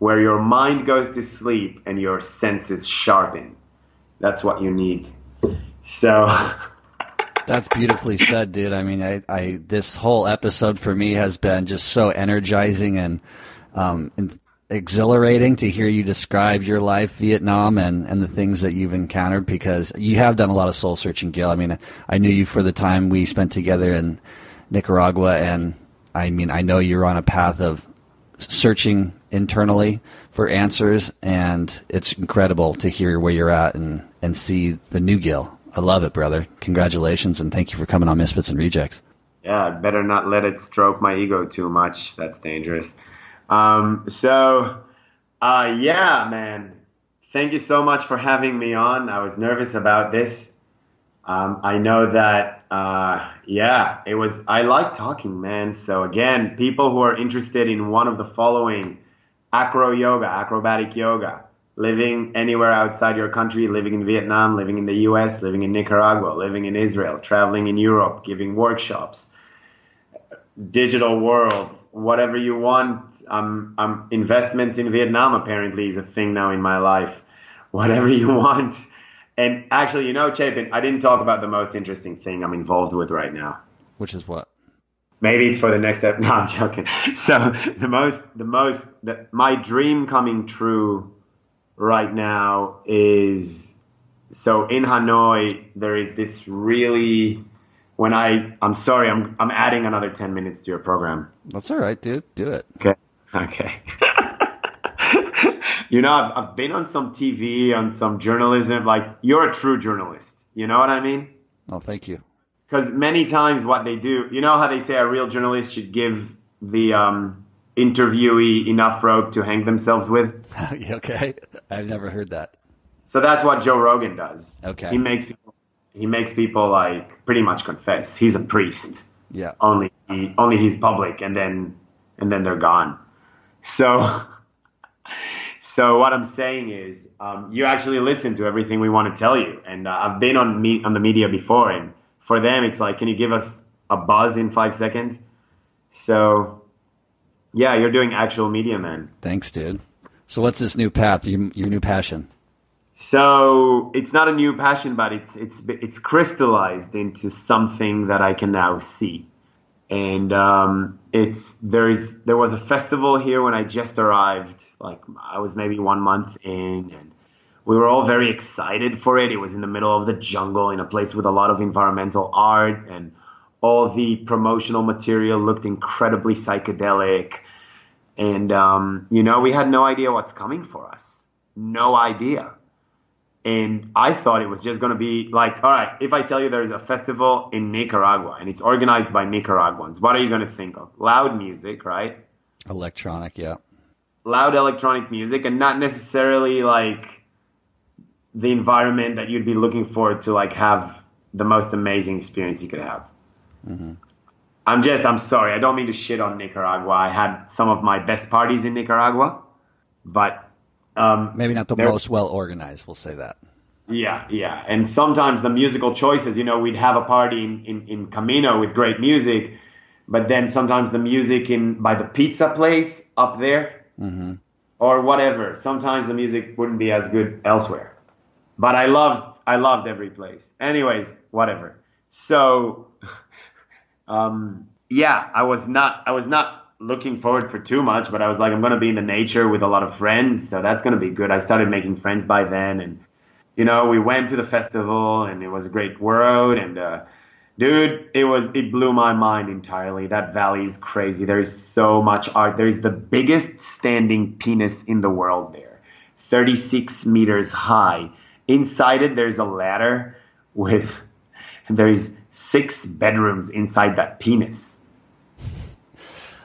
where your mind goes to sleep and your senses sharpen. That's what you need. So... That's beautifully said, dude. I mean, I this whole episode for me has been just so energizing and exhilarating to hear you describe your life, Vietnam, and the things that you've encountered, because you have done a lot of soul searching, Gil. I mean, I knew you for the time we spent together in Nicaragua, and I mean, I know you're on a path of searching internally for answers, and it's incredible to hear where you're at and see the new Gil. I love it, brother. Congratulations, and thank you for coming on Misfits and Rejects. Yeah, I better not let it stroke my ego too much. That's dangerous. Yeah, man. Thank you so much for having me on. I was nervous about this. I know that, it was... I like talking, man. So, again, people who are interested in one of the following: acro yoga, acrobatic yoga, living anywhere outside your country, living in Vietnam, living in the US, living in Nicaragua, living in Israel, traveling in Europe, giving workshops, digital world, whatever you want. Investments in Vietnam apparently is a thing now in my life. Whatever you want. And actually, you know, Chapin, I didn't talk about the most interesting thing I'm involved with right now. Which is what? Maybe it's for the next step. No, I'm joking. So my dream coming true right now is, so in Hanoi there is this really... I'm adding another 10 minutes to your program. That's all right, dude. Do it. Okay. You know, I've been on some TV, on some journalism. Like, you're a true journalist. You know what I mean? Oh, thank you. Because many times what they do, you know how they say a real journalist should give the interviewee enough rope to hang themselves with? Okay. I've never heard that. So that's what Joe Rogan does. Okay. He makes people like pretty much confess. He's a priest. Yeah. Only he's public, and then they're gone. So what I'm saying is, you actually listen to everything we want to tell you. And I've been on the media before, and for them it's like, can you give us a buzz in 5 seconds? So yeah, you're doing actual media, man. Thanks, dude. So what's this new path? Your new passion? So it's not a new passion, but it's crystallized into something that I can now see. And there was a festival here when I just arrived. Like, I was maybe 1 month in, and we were all very excited for it. It was in the middle of the jungle in a place with a lot of environmental art, and all the promotional material looked incredibly psychedelic. And we had no idea what's coming for us. No idea. And I thought it was just going to be like, all right, if I tell you there's a festival in Nicaragua and it's organized by Nicaraguans, what are you going to think of? Loud music, right? Electronic, yeah. Loud electronic music, and not necessarily like the environment that you'd be looking for to like have the most amazing experience you could have. Mm-hmm. I'm sorry. I don't mean to shit on Nicaragua. I had some of my best parties in Nicaragua, but... maybe not the most well organized, we'll say that. Yeah, yeah. And sometimes the musical choices, we'd have a party in Camino with great music, but then sometimes the music by the pizza place up there, mm-hmm. or whatever. Sometimes the music wouldn't be as good elsewhere. But I loved every place. Anyways, whatever. So I was not looking forward for too much, but I was like, I'm going to be in the nature with a lot of friends, so that's going to be good. I started making friends by then, and we went to the festival, and it was a great world. And dude, it blew my mind entirely. That valley is crazy. There is so much art. There is the biggest standing penis in the world there, 36 meters high. Inside it, there's a ladder there's 6 bedrooms inside that penis.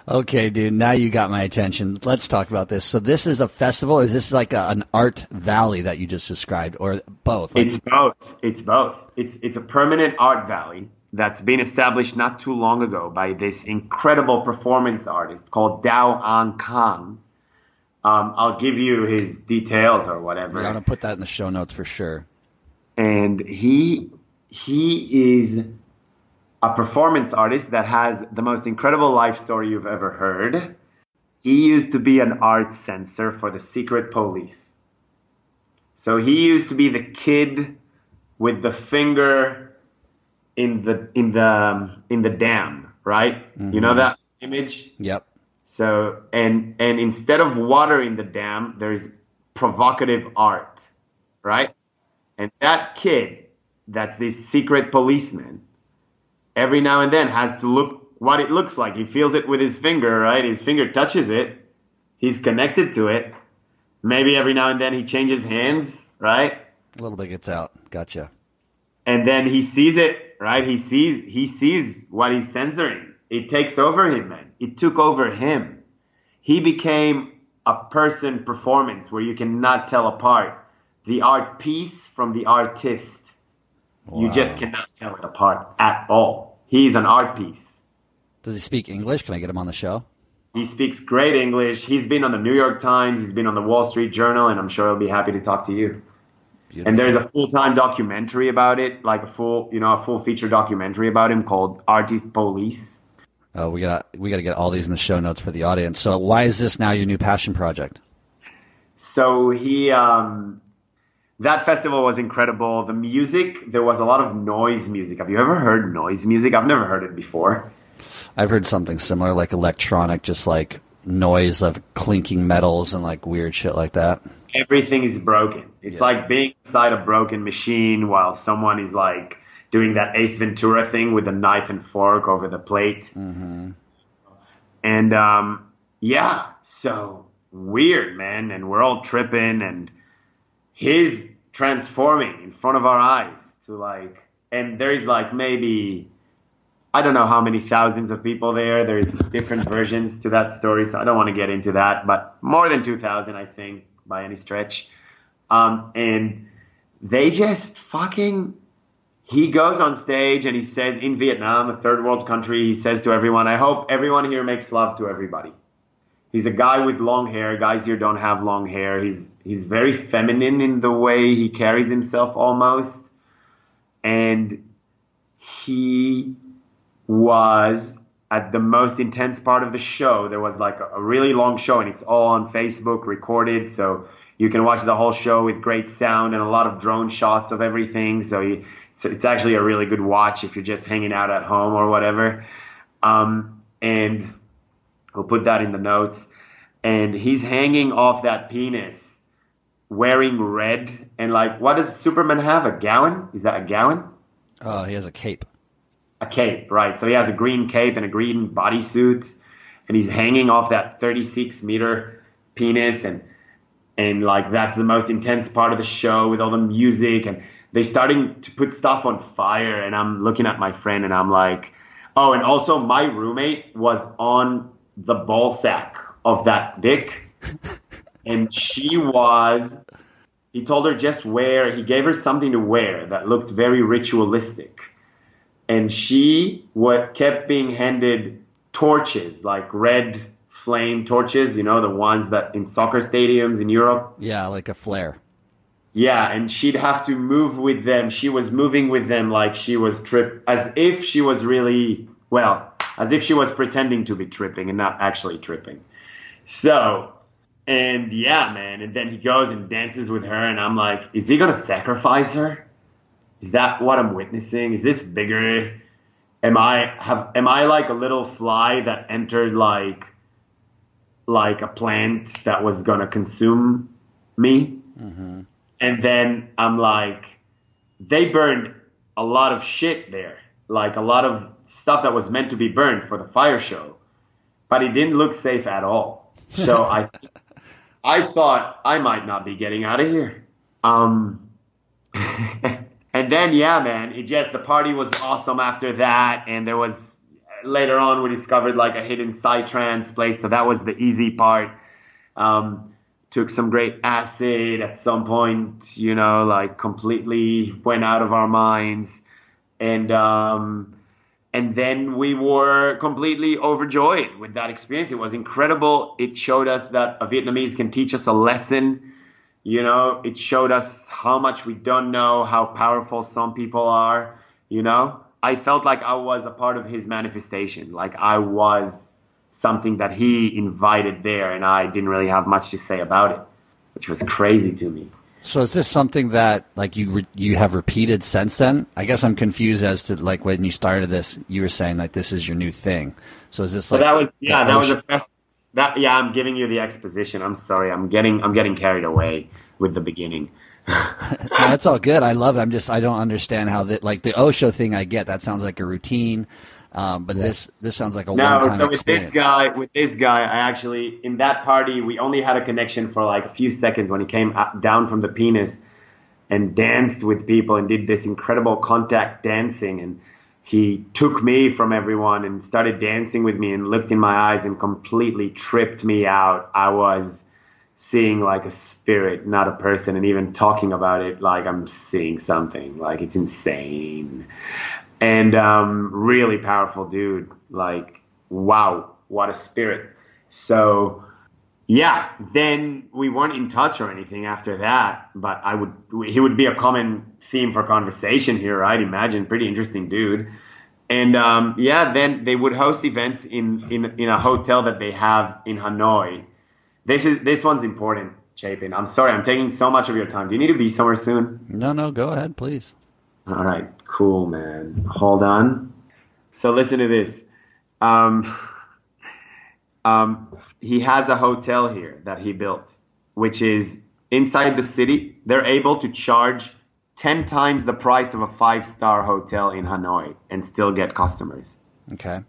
Okay, dude, now you got my attention. Let's talk about this. So this is a festival? Is this like an art valley that you just described, or both? It's both. It's both. It's a permanent art valley that's been established not too long ago by this incredible performance artist called Doan Khan. I'll give you his details or whatever. I'm going to put that in the show notes for sure. And he is... a performance artist that has the most incredible life story you've ever heard. He used to be an art censor for the secret police. So he used to be the kid with the finger in the dam, right? Mm-hmm. You know that image? Yep. So and instead of water in the dam, there's provocative art, right? And that kid, that's this secret policeman, every now and then has to look what it looks like. He feels it with his finger, right? His finger touches it. He's connected to it. Maybe every now and then he changes hands, right? A little bit gets out. Gotcha. And then he sees it, right? He sees what he's censoring. It takes over him, man. It took over him. He became a person performance where you cannot tell apart the art piece from the artist. Wow. You just cannot tell it apart at all. He's an art piece. Does he speak English? Can I get him on the show? He speaks great English. He's been on the New York Times. He's been on the Wall Street Journal, and I'm sure he'll be happy to talk to you. Beautiful. And there's a full-time documentary about it, like a full-feature documentary about him called Artist Police. Oh, we got to get all these in the show notes for the audience. So why is this now your new passion project? So he... that festival was incredible. The music, there was a lot of noise music. Have you ever heard noise music? I've never heard it before. I've heard something similar, like electronic, just like noise of clinking metals and like weird shit like that. Everything is broken. It's like being inside a broken machine while someone is like doing that Ace Ventura thing with a knife and fork over the plate. Mm-hmm. And so weird, man. And we're all tripping, and he's transforming in front of our eyes to like, and there's like maybe, I don't know how many thousands of people there. There's different versions to that story, so I don't want to get into that, but more than 2,000, I think, by any stretch. And they just fucking, he goes on stage and he says, in Vietnam, a third world country, he says to everyone, I hope everyone here makes love to everybody. He's a guy with long hair. Guys here don't have long hair. He's very feminine in the way he carries himself almost. And he was at the most intense part of the show. There was like a really long show, and it's all on Facebook recorded. So you can watch the whole show with great sound and a lot of drone shots of everything. So it's actually a really good watch if you're just hanging out at home or whatever. And we'll put that in the notes. And he's hanging off that penis wearing red. And like, what does Superman have? A gown? Is that a gown? He has a cape. A cape, right. So he has a green cape and a green bodysuit. And he's hanging off that 36-meter penis. And like, that's the most intense part of the show with all the music. And they're starting to put stuff on fire. And I'm looking at my friend and I'm like, oh, and also my roommate was on the ball sack of that dick. And he told her just wear, he gave her something to wear that looked very ritualistic. And she kept being handed torches, like red flame torches, you know, the ones that in soccer stadiums in Europe. Yeah, like a flare. Yeah, and she'd have to move with them. She was moving with them like she was as if she was really, well, as if she was pretending to be tripping and not actually tripping. So, and yeah, man, and then he goes and dances with her, and I'm like, is he going to sacrifice her? Is that what I'm witnessing? Is this bigger? Am I like a little fly that entered like a plant that was going to consume me? Mm-hmm. And then I'm like, they burned a lot of shit there, like a lot of stuff that was meant to be burned for the fire show, but it didn't look safe at all. So I thought I might not be getting out of here. And then, yeah, man, the party was awesome after that. And there was, later on, we discovered like a hidden psytrance place. So that was the easy part. Took some great acid at some point, you know, like completely went out of our minds. And then we were completely overjoyed with that experience. It was incredible. It showed us that a Vietnamese can teach us a lesson. You know, it showed us how much we don't know, how powerful some people are. You know, I felt like I was a part of his manifestation, like I was something that he invited there, and I didn't really have much to say about it, which was crazy to me. So is this something that like you have repeated since then? I guess I'm confused as to like when you started this, you were saying like this is your new thing. So is this like that was I'm giving you the exposition. I'm sorry. I'm getting carried away with the beginning. No, that's all good. I love it. I don't understand how that, like the Osho thing I get, that sounds like a routine. But yeah. This sounds like a one-time experience. With this guy, I actually, in that party, we only had a connection for like a few seconds when he came down from the penis and danced with people and did this incredible contact dancing. And he took me from everyone and started dancing with me and looked in my eyes and completely tripped me out. I was seeing like a spirit, not a person. And even talking about it, like I'm seeing something, like it's insane. And really powerful dude, like, wow, what a spirit. So, yeah, then we weren't in touch or anything after that. But he would be a common theme for conversation here, I'd imagine. Pretty interesting dude. And, yeah, then they would host events in a hotel that they have in Hanoi. This one's important, Chapin. I'm sorry, I'm taking so much of your time. Do you need to be somewhere soon? No, go ahead, please. All right. Cool, man. Hold on. So listen to this. He has a hotel here that he built, which is inside the city. They're able to charge 10 times the price of a 5-star hotel in Hanoi and still get customers. Okay.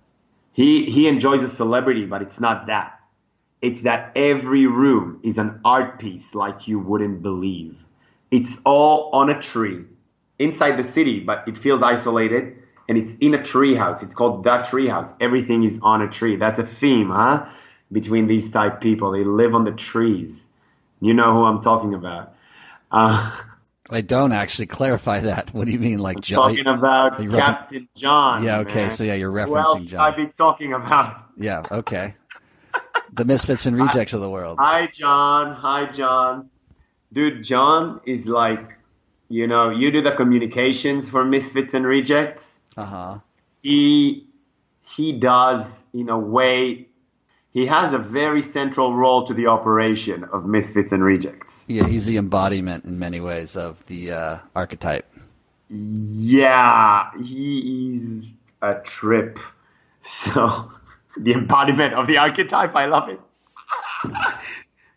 He enjoys a celebrity, but it's not that. It's that every room is an art piece like you wouldn't believe. It's all on a tree. Inside the city, but it feels isolated, and it's in a treehouse. It's called The Treehouse. Everything is on a tree. That's a theme, huh? Between these type people. They live on the trees. You know who I'm talking about. I don't actually clarify that. What do you mean, like John? Talking about Captain John. Yeah, okay. Man. So, yeah, you're referencing John. Who else John. I'd be talking about. Yeah, okay. The misfits and rejects of the world. Hi, John. Dude, John is like, you know, you do the communications for misfits and rejects. Uh-huh. He does, in a way, he has a very central role to the operation of misfits and rejects. Yeah, he's the embodiment in many ways of the archetype. Yeah, he is a trip. So, the embodiment of the archetype, I love it.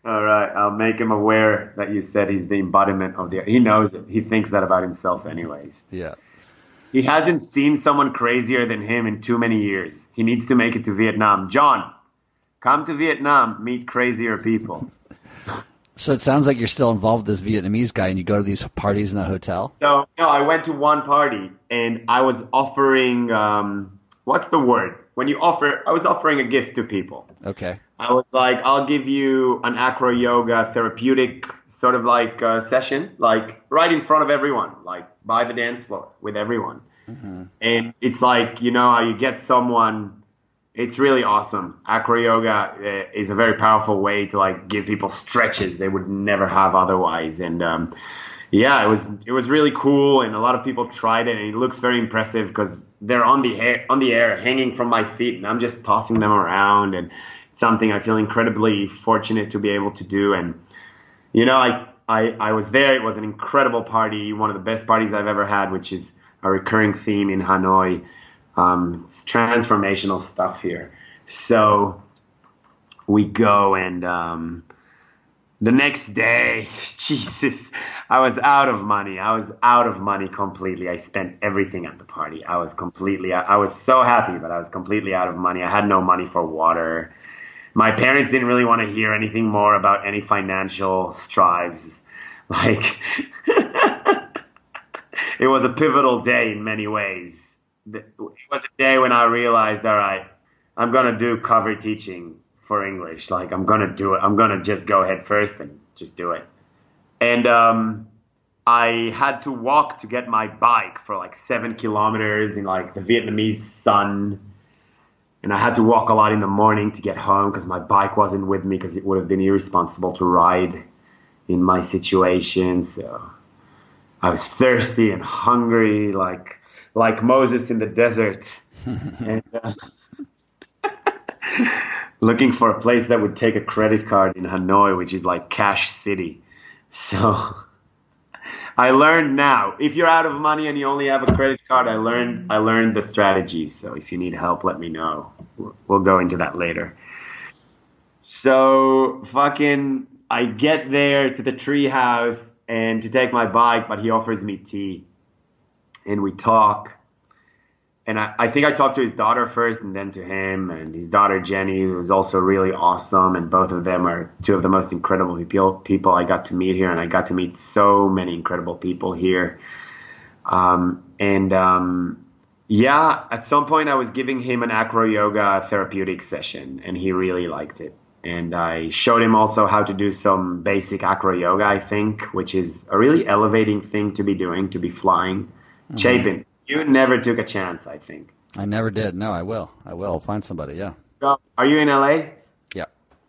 All right, I'll make him aware that you said he's the embodiment of the... He knows it. He thinks that about himself anyways. Yeah. He hasn't seen someone crazier than him in too many years. He needs to make it to Vietnam. John, come to Vietnam, meet crazier people. So it sounds like you're still involved with this Vietnamese guy and you go to these parties in the hotel? So, no, I went to one party and I was offering, what's the word? When you offer, I was offering a gift to people. Okay. I was like, I'll give you an acro yoga therapeutic sort of like session, like right in front of everyone, like by the dance floor with everyone. Mm-hmm. And it's like, you know, how you get someone, it's really awesome. Acro yoga is a very powerful way to like give people stretches they would never have otherwise. And yeah, it was really cool. And a lot of people tried it and it looks very impressive because they're on the air hanging from my feet and I'm just tossing them around and something I feel incredibly fortunate to be able to do. And, you know, I was there. It was an incredible party, one of the best parties I've ever had, which is a recurring theme in Hanoi. It's transformational stuff here. So we go and the next day, Jesus, I was out of money. I was out of money completely. I spent everything at the party. I was so happy, but I was completely out of money. I had no money for water. My parents didn't really want to hear anything more about any financial strives. Like, it was a pivotal day in many ways. It was a day when I realized, all right, I'm going to do cover teaching for English. Like, I'm going to do it. I'm going to just go head first and just do it. And I had to walk to get my bike for like 7 kilometers in like the Vietnamese sun. And I had to walk a lot in the morning to get home because my bike wasn't with me because it would have been irresponsible to ride in my situation. So I was thirsty and hungry, like Moses in the desert, and looking for a place that would take a credit card in Hanoi, which is like cash city. So I learned now, if you're out of money and you only have a credit card, I learned the strategy. So if you need help, let me know. We'll go into that later. So fucking, I get there to the treehouse and to take my bike, but he offers me tea. And we talk. And I think I talked to his daughter first and then to him. And his daughter, Jenny, who was also really awesome. And both of them are two of the most incredible people I got to meet here. And I got to meet so many incredible people here. Yeah, at some point I was giving him an acro yoga therapeutic session. And he really liked it. And I showed him also how to do some basic acro yoga, I think, which is a really elevating thing to be doing, to be flying. Mm-hmm. Chapin, you never took a chance, I think. I never did. No, I will. I will. I'll find somebody, yeah. So, are you in L.A.? Yeah.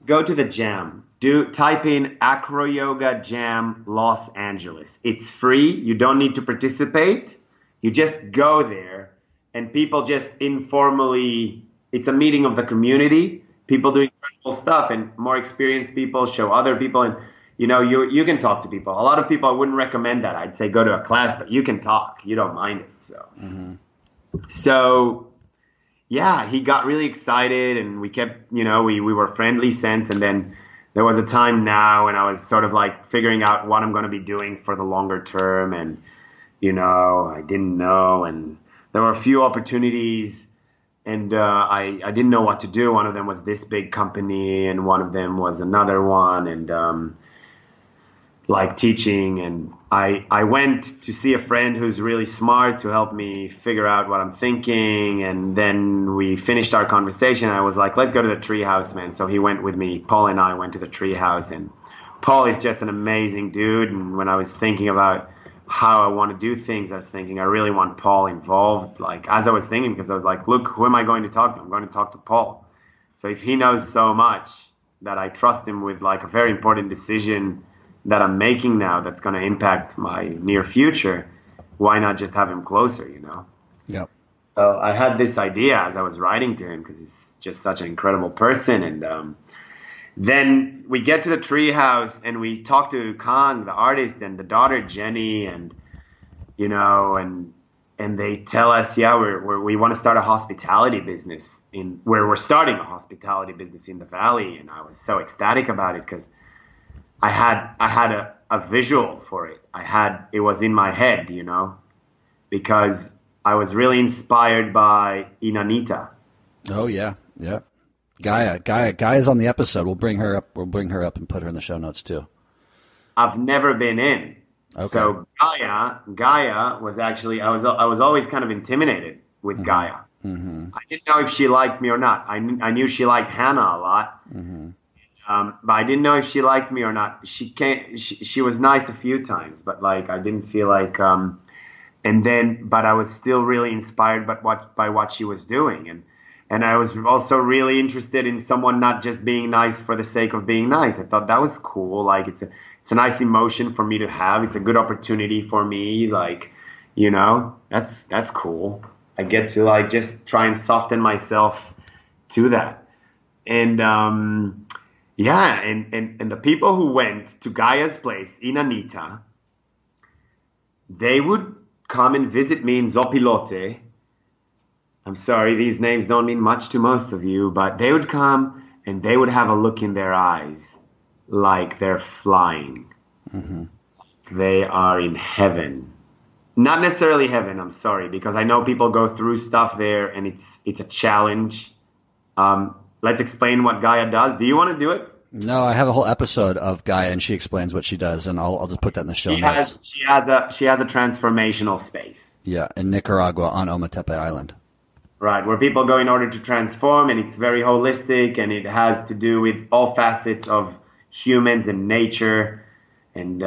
Go to the Jam. Type in Acro Yoga Jam Los Angeles. It's free. You don't need to participate. You just go there, and people just informally – it's a meeting of the community. People do incredible stuff, and more experienced people show other people. And, you know, you can talk to people. A lot of people, I wouldn't recommend that. I'd say go to a class, but you can talk. You don't mind it. So, yeah, he got really excited and we kept, you know, we were friendly since. And then there was a time now and I was sort of like figuring out what I'm going to be doing for the longer term. And, you know, I didn't know. And there were a few opportunities and I didn't know what to do. One of them was this big company and one of them was another one. And, like teaching, and I went to see a friend who's really smart to help me figure out what I'm thinking, and then we finished our conversation. I was like, let's go to the treehouse, man. So he went with me. Paul and I went to the treehouse, and Paul is just an amazing dude. And when I was thinking about how I want to do things, I was thinking I really want Paul involved. Like, as I was thinking, because I was like, look, who am I going to talk to? I'm going to talk to Paul. So if he knows so much that I trust him with like a very important decision that I'm making now that's going to impact my near future, why not just have him closer, you know? Yep. So I had this idea as I was writing to him, because he's just such an incredible person. And then we get to the treehouse and we talk to Khan, the artist, and the daughter, Jenny, and, you know, and they tell us, yeah, we want to start a hospitality business we're starting a hospitality business in the valley. And I was so ecstatic about it, because I had a visual for it. It was in my head, you know, because I was really inspired by Inanita. Oh yeah. Yeah. Gaia's on the episode. We'll bring her up and put her in the show notes too. I've never been in. Okay. So Gaia was actually, I was always kind of intimidated with mm-hmm. Gaia. Mm-hmm. I didn't know if she liked me or not. I knew she liked Hannah a lot. Mm-hmm. But I didn't know if she liked me or not. She was nice a few times, but like, I didn't feel like, but I was still really inspired by what she was doing. And I was also really interested in someone not just being nice for the sake of being nice. I thought that was cool. Like, it's a nice emotion for me to have. It's a good opportunity for me. Like, you know, that's cool. I get to like just try and soften myself to that. And yeah, and the people who went to Gaia's place in Anita, they would come and visit me in Zopilote. I'm sorry, these names don't mean much to most of you, but they would come and they would have a look in their eyes like they're flying. Mm-hmm. They are in heaven. Not necessarily heaven, I'm sorry, because I know people go through stuff there and it's a challenge. Let's explain what Gaia does. Do you want to do it? No, I have a whole episode of Gaia and she explains what she does, and I'll just put that in the show notes. She has a transformational space. Yeah, in Nicaragua on Ometepe Island. Right, where people go in order to transform, and it's very holistic, and it has to do with all facets of humans and nature, and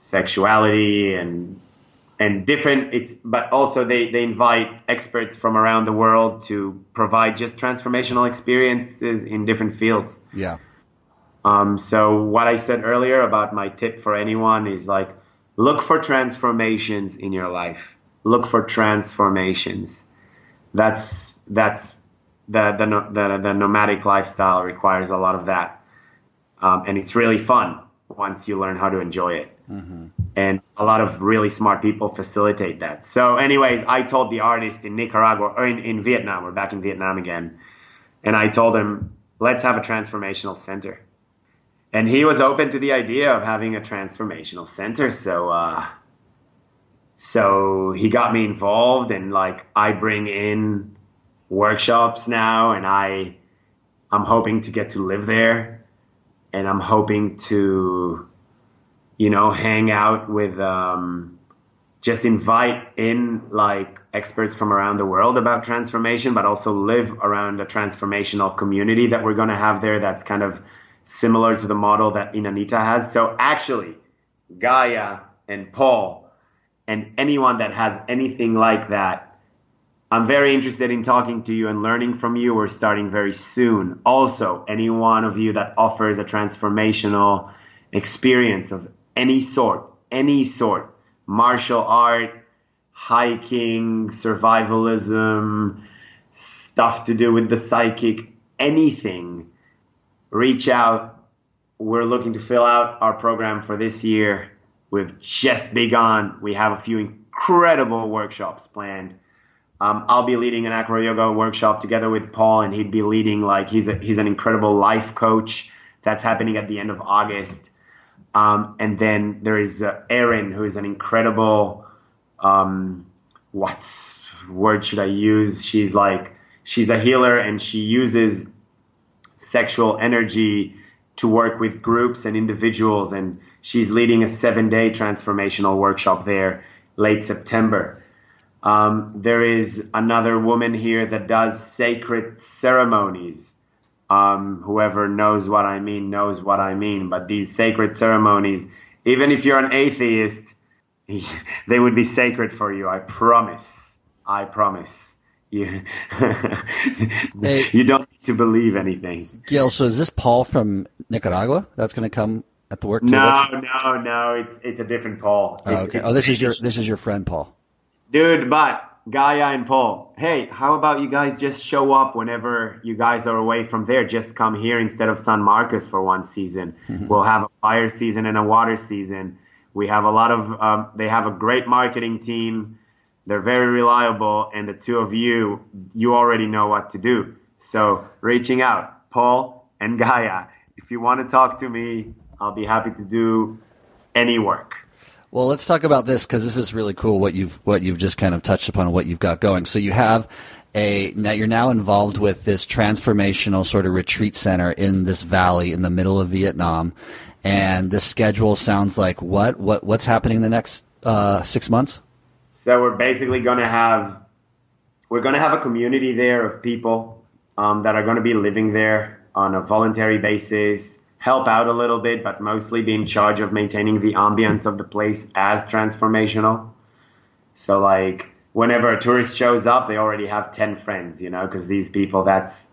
sexuality, and different. But also they invite experts from around the world to provide just transformational experiences in different fields. Yeah. So what I said earlier about my tip for anyone is like, look for transformations in your life. Look for transformations. That's the nomadic lifestyle requires a lot of that, and it's really fun once you learn how to enjoy it. Mm-hmm. And a lot of really smart people facilitate that. So, anyways, I told the artist in Nicaragua or in Vietnam. We're back in Vietnam again, and I told him, "Let's have a transformational center," and he was open to the idea of having a transformational center. So. So he got me involved, and like I bring in workshops now, and I'm hoping to get to live there, and I'm hoping to, you know, hang out with, just invite in like experts from around the world about transformation, but also live around a transformational community that we're going to have there. That's kind of similar to the model that Inanita has. So actually Gaia and Paul, and anyone that has anything like that, I'm very interested in talking to you and learning from you. We're starting very soon. Also, any one of you that offers a transformational experience of any sort, martial art, hiking, survivalism, stuff to do with the psychic, anything, reach out. We're looking to fill out our program for this year. We've just begun. We have a few incredible workshops planned. I'll be leading an acro yoga workshop together with Paul, and he'd be leading he's an incredible life coach. That's happening at the end of August. And then there is Aaron, who is an incredible what word should I use? She's a healer, and she uses sexual energy to work with groups and individuals, and she's leading a 7-day transformational workshop there late September. There is another woman here that does sacred ceremonies. Whoever knows what I mean knows what I mean. But these sacred ceremonies Even if you're an atheist, they would be sacred for you. I promise. I promise. You, you don't need to believe anything. Gil, so is this Paul from Nicaragua that's going to come at the work table? No. It's a different Paul. Oh, okay. Oh, this is your friend Paul. Dude, but Gaia and Paul, hey, how about you guys just show up whenever you guys are away from there? Just come here instead of San Marcos for one season. Mm-hmm. We'll have a fire season and a water season. We have a lot of they have a great marketing team. They're very reliable, and the two of you, you already know what to do. So reaching out, Paul and Gaia, if you want to talk to me, I'll be happy to do any work. Well, let's talk about this, because this is really cool what you've just kind of touched upon, what you've got going. So you have you're now involved with this transformational sort of retreat center in this valley in the middle of Vietnam, and this schedule sounds like what's happening in the next 6 months? So we're basically going to have a community there of people that are going to be living there on a voluntary basis, help out a little bit, but mostly be in charge of maintaining the ambience of the place as transformational. So like whenever a tourist shows up, they already have 10 friends, you know, because these people, that's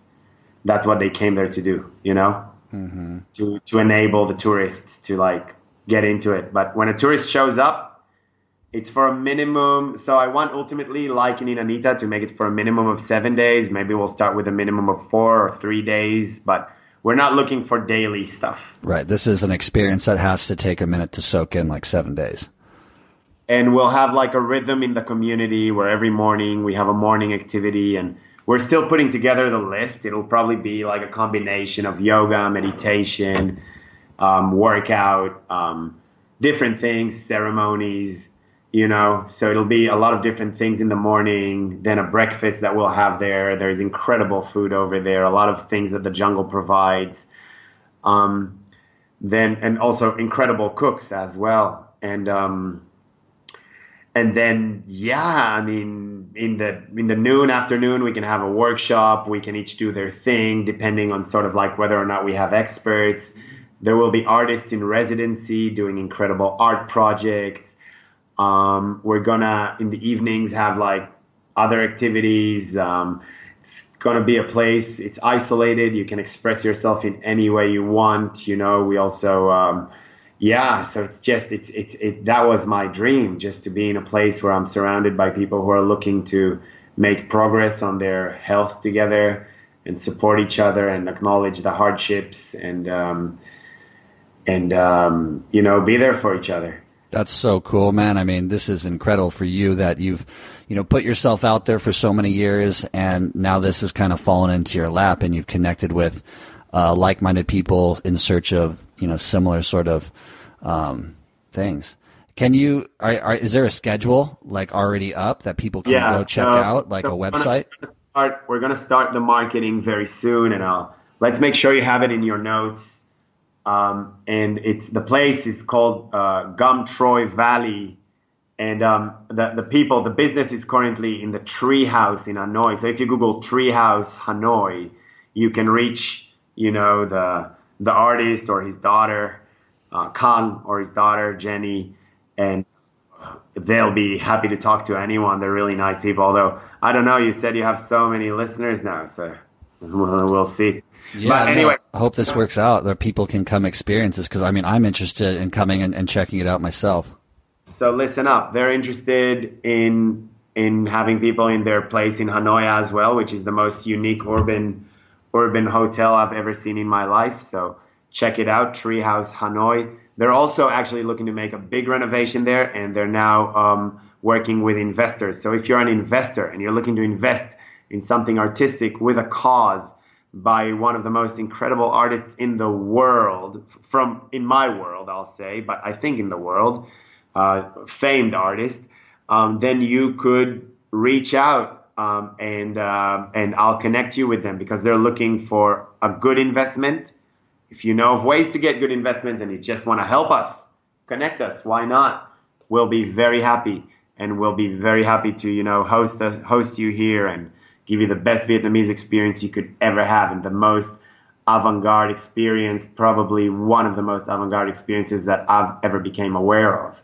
what they came there to do, you know, mm-hmm. to enable the tourists to like get into it. But when a tourist shows up, it's for a minimum. So I want ultimately, like in Inanita, to make it for a minimum of 7 days. Maybe we'll start with a minimum of 4 or 3 days, but we're not looking for daily stuff. Right. This is an experience that has to take a minute to soak in, like 7 days. And we'll have like a rhythm in the community where every morning we have a morning activity, and we're still putting together the list. It'll probably be like a combination of yoga, meditation, workout, different things, ceremonies. You know, so it'll be a lot of different things in the morning, then a breakfast that we'll have there. There's incredible food over there, a lot of things that the jungle provides. And also incredible cooks as well. And then in the afternoon, we can have a workshop. We can each do their thing, depending on sort of like whether or not we have experts. There will be artists in residency doing incredible art projects. We're gonna in the evenings have like other activities. It's gonna be a place, it's isolated, you can express yourself in any way you want, you know. We also so it's that was my dream, just to be in a place where I'm surrounded by people who are looking to make progress on their health together and support each other and acknowledge the hardships and you know, be there for each other. That's so cool, man. I mean, this is incredible for you that you've, you know, put yourself out there for so many years, and now this has kind of fallen into your lap, and you've connected with like-minded people in search of, you know, similar sort of things. Can you? Is there a schedule like already up that people can go check out, like a website? We're going to start the marketing very soon, and let's make sure you have it in your notes. And the place is called Gum Troy Valley, and the business is currently in the Treehouse in Hanoi. So if you Google Treehouse Hanoi, you can reach, you know, the artist or his daughter, Khan, or his daughter Jenny, and they'll be happy to talk to anyone. They're really nice people. Although I don't know, you said you have so many listeners now, so we'll see. Yeah, but anyway, I hope this works out, that people can come experience this, because I mean, I'm interested in coming and checking it out myself. So listen up, they're interested in having people in their place in Hanoi as well, which is the most unique urban hotel I've ever seen in my life. So check it out, Treehouse Hanoi. They're also actually looking to make a big renovation there, and they're now working with investors. So if you're an investor and you're looking to invest in something artistic with a cause, by one of the most incredible artists in the world, in my world, I'll say, but I think in the world, famed artist, then you could reach out and I'll connect you with them, because they're looking for a good investment. If you know of ways to get good investments and you just want to help us, connect us, why not? We'll be very happy, and we'll be very happy to, you know, host you here and give you the best Vietnamese experience you could ever have, and the most avant-garde experience, probably one of the most avant-garde experiences that I've ever became aware of.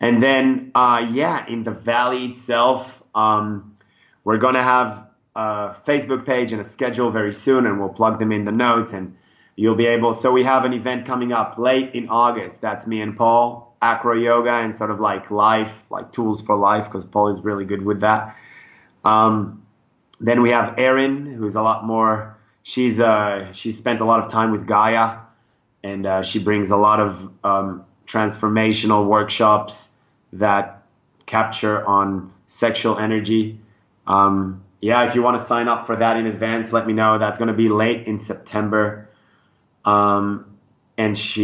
And then, in the valley itself, we're going to have a Facebook page and a schedule very soon, and we'll plug them in the notes, and you'll be able. So we have an event coming up late in August. That's me and Paul, acro yoga and sort of like life, like tools for life, because Paul is really good with that. Then we have Erin, who's a lot more. She's spent a lot of time with Gaia, and she brings a lot of transformational workshops that capture on sexual energy. If you want to sign up for that in advance, let me know. That's going to be late in September. What else?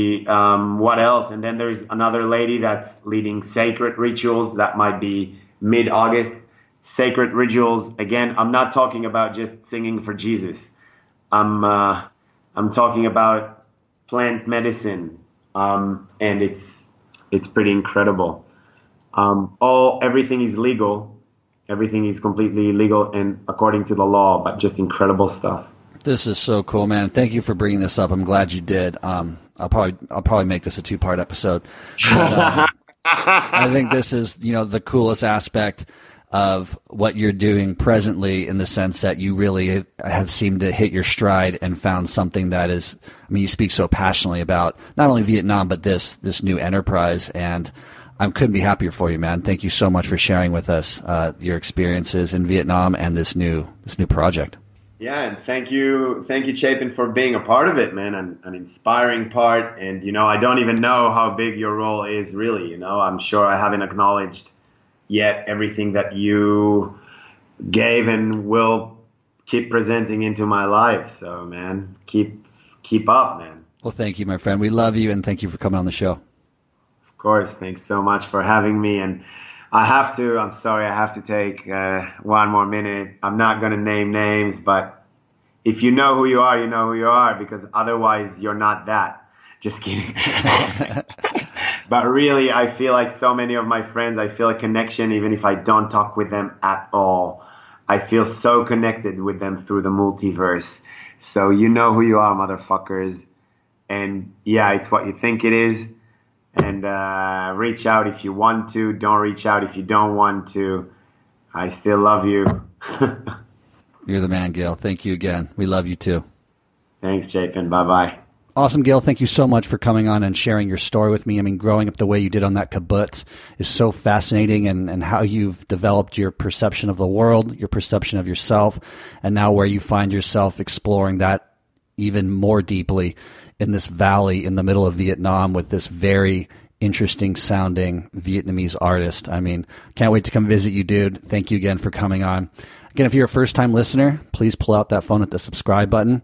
And then there's another lady that's leading sacred rituals. That might be mid-August. Sacred rituals. Again, I'm not talking about just singing for Jesus. I'm talking about plant medicine, and it's pretty incredible. Everything is legal. Everything is completely legal and according to the law, but just incredible stuff. This is so cool, man. Thank you for bringing this up. I'm glad you did. I'll probably make this a 2-part episode. But, I think this is, the coolest aspect of what you're doing presently, in the sense that you really have seemed to hit your stride and found something that is, you speak so passionately about not only Vietnam, but this new enterprise. And I couldn't be happier for you, man. Thank you so much for sharing with us your experiences in Vietnam and this new project. Yeah. And thank you, Chapin, for being a part of it, man. An inspiring part. And, I don't even know how big your role is really, I'm sure I haven't acknowledged yet everything that you gave and will keep presenting into my life. So, man, keep up, man. Well, thank you, my friend. We love you, and thank you for coming on the show. Of course. Thanks so much for having me. And I have to take one more minute. I'm not going to name names, but if you know who you are, you know who you are, because otherwise you're not that. Just kidding. But really, I feel like so many of my friends, I feel a connection even if I don't talk with them at all. I feel so connected with them through the multiverse. So you know who you are, motherfuckers. And yeah, it's what you think it is. And reach out if you want to. Don't reach out if you don't want to. I still love you. You're the man, Gil. Thank you again. We love you too. Thanks, Chapin. Bye-bye. Awesome, Gil. Thank you so much for coming on and sharing your story with me. Growing up the way you did on that kibbutz is so fascinating, and how you've developed your perception of the world, your perception of yourself, and now where you find yourself exploring that even more deeply in this valley in the middle of Vietnam with this very interesting sounding Vietnamese artist. Can't wait to come visit you, dude. Thank you again for coming on. Again, if you're a first-time listener, please pull out that phone at the subscribe button.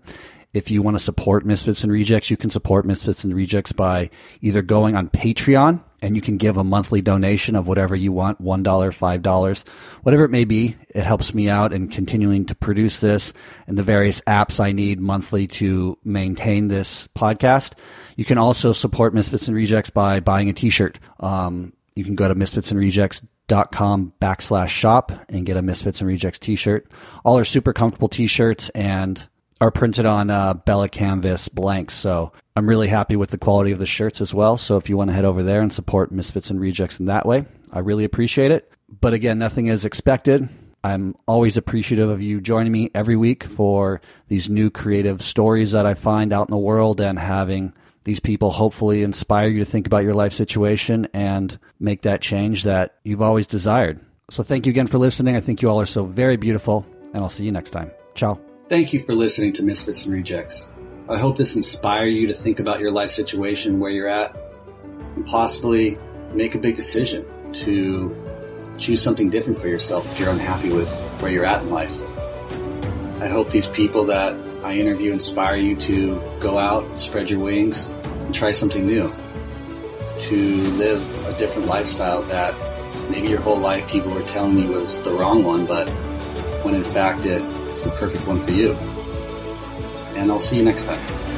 If you want to support Misfits and Rejects, you can support Misfits and Rejects by either going on Patreon, and you can give a monthly donation of whatever you want, $1, $5, whatever it may be. It helps me out in continuing to produce this and the various apps I need monthly to maintain this podcast. You can also support Misfits and Rejects by buying a t-shirt. You can go to misfitsandrejects.com/shop and get a Misfits and Rejects t-shirt. All are super comfortable t-shirts and are printed on Bella Canvas blanks. So I'm really happy with the quality of the shirts as well. So if you want to head over there and support Misfits and Rejects in that way, I really appreciate it. But again, nothing is expected. I'm always appreciative of you joining me every week for these new creative stories that I find out in the world, and having these people hopefully inspire you to think about your life situation and make that change that you've always desired. So thank you again for listening. I think you all are so very beautiful, and I'll see you next time. Ciao. Thank you for listening to Misfits and Rejects. I hope this inspired you to think about your life situation, where you're at, and possibly make a big decision to choose something different for yourself if you're unhappy with where you're at in life. I hope these people that I interview inspire you to go out, spread your wings, and try something new, to live a different lifestyle that maybe your whole life people were telling you was the wrong one, but when in fact it's the perfect one for you. And I'll see you next time.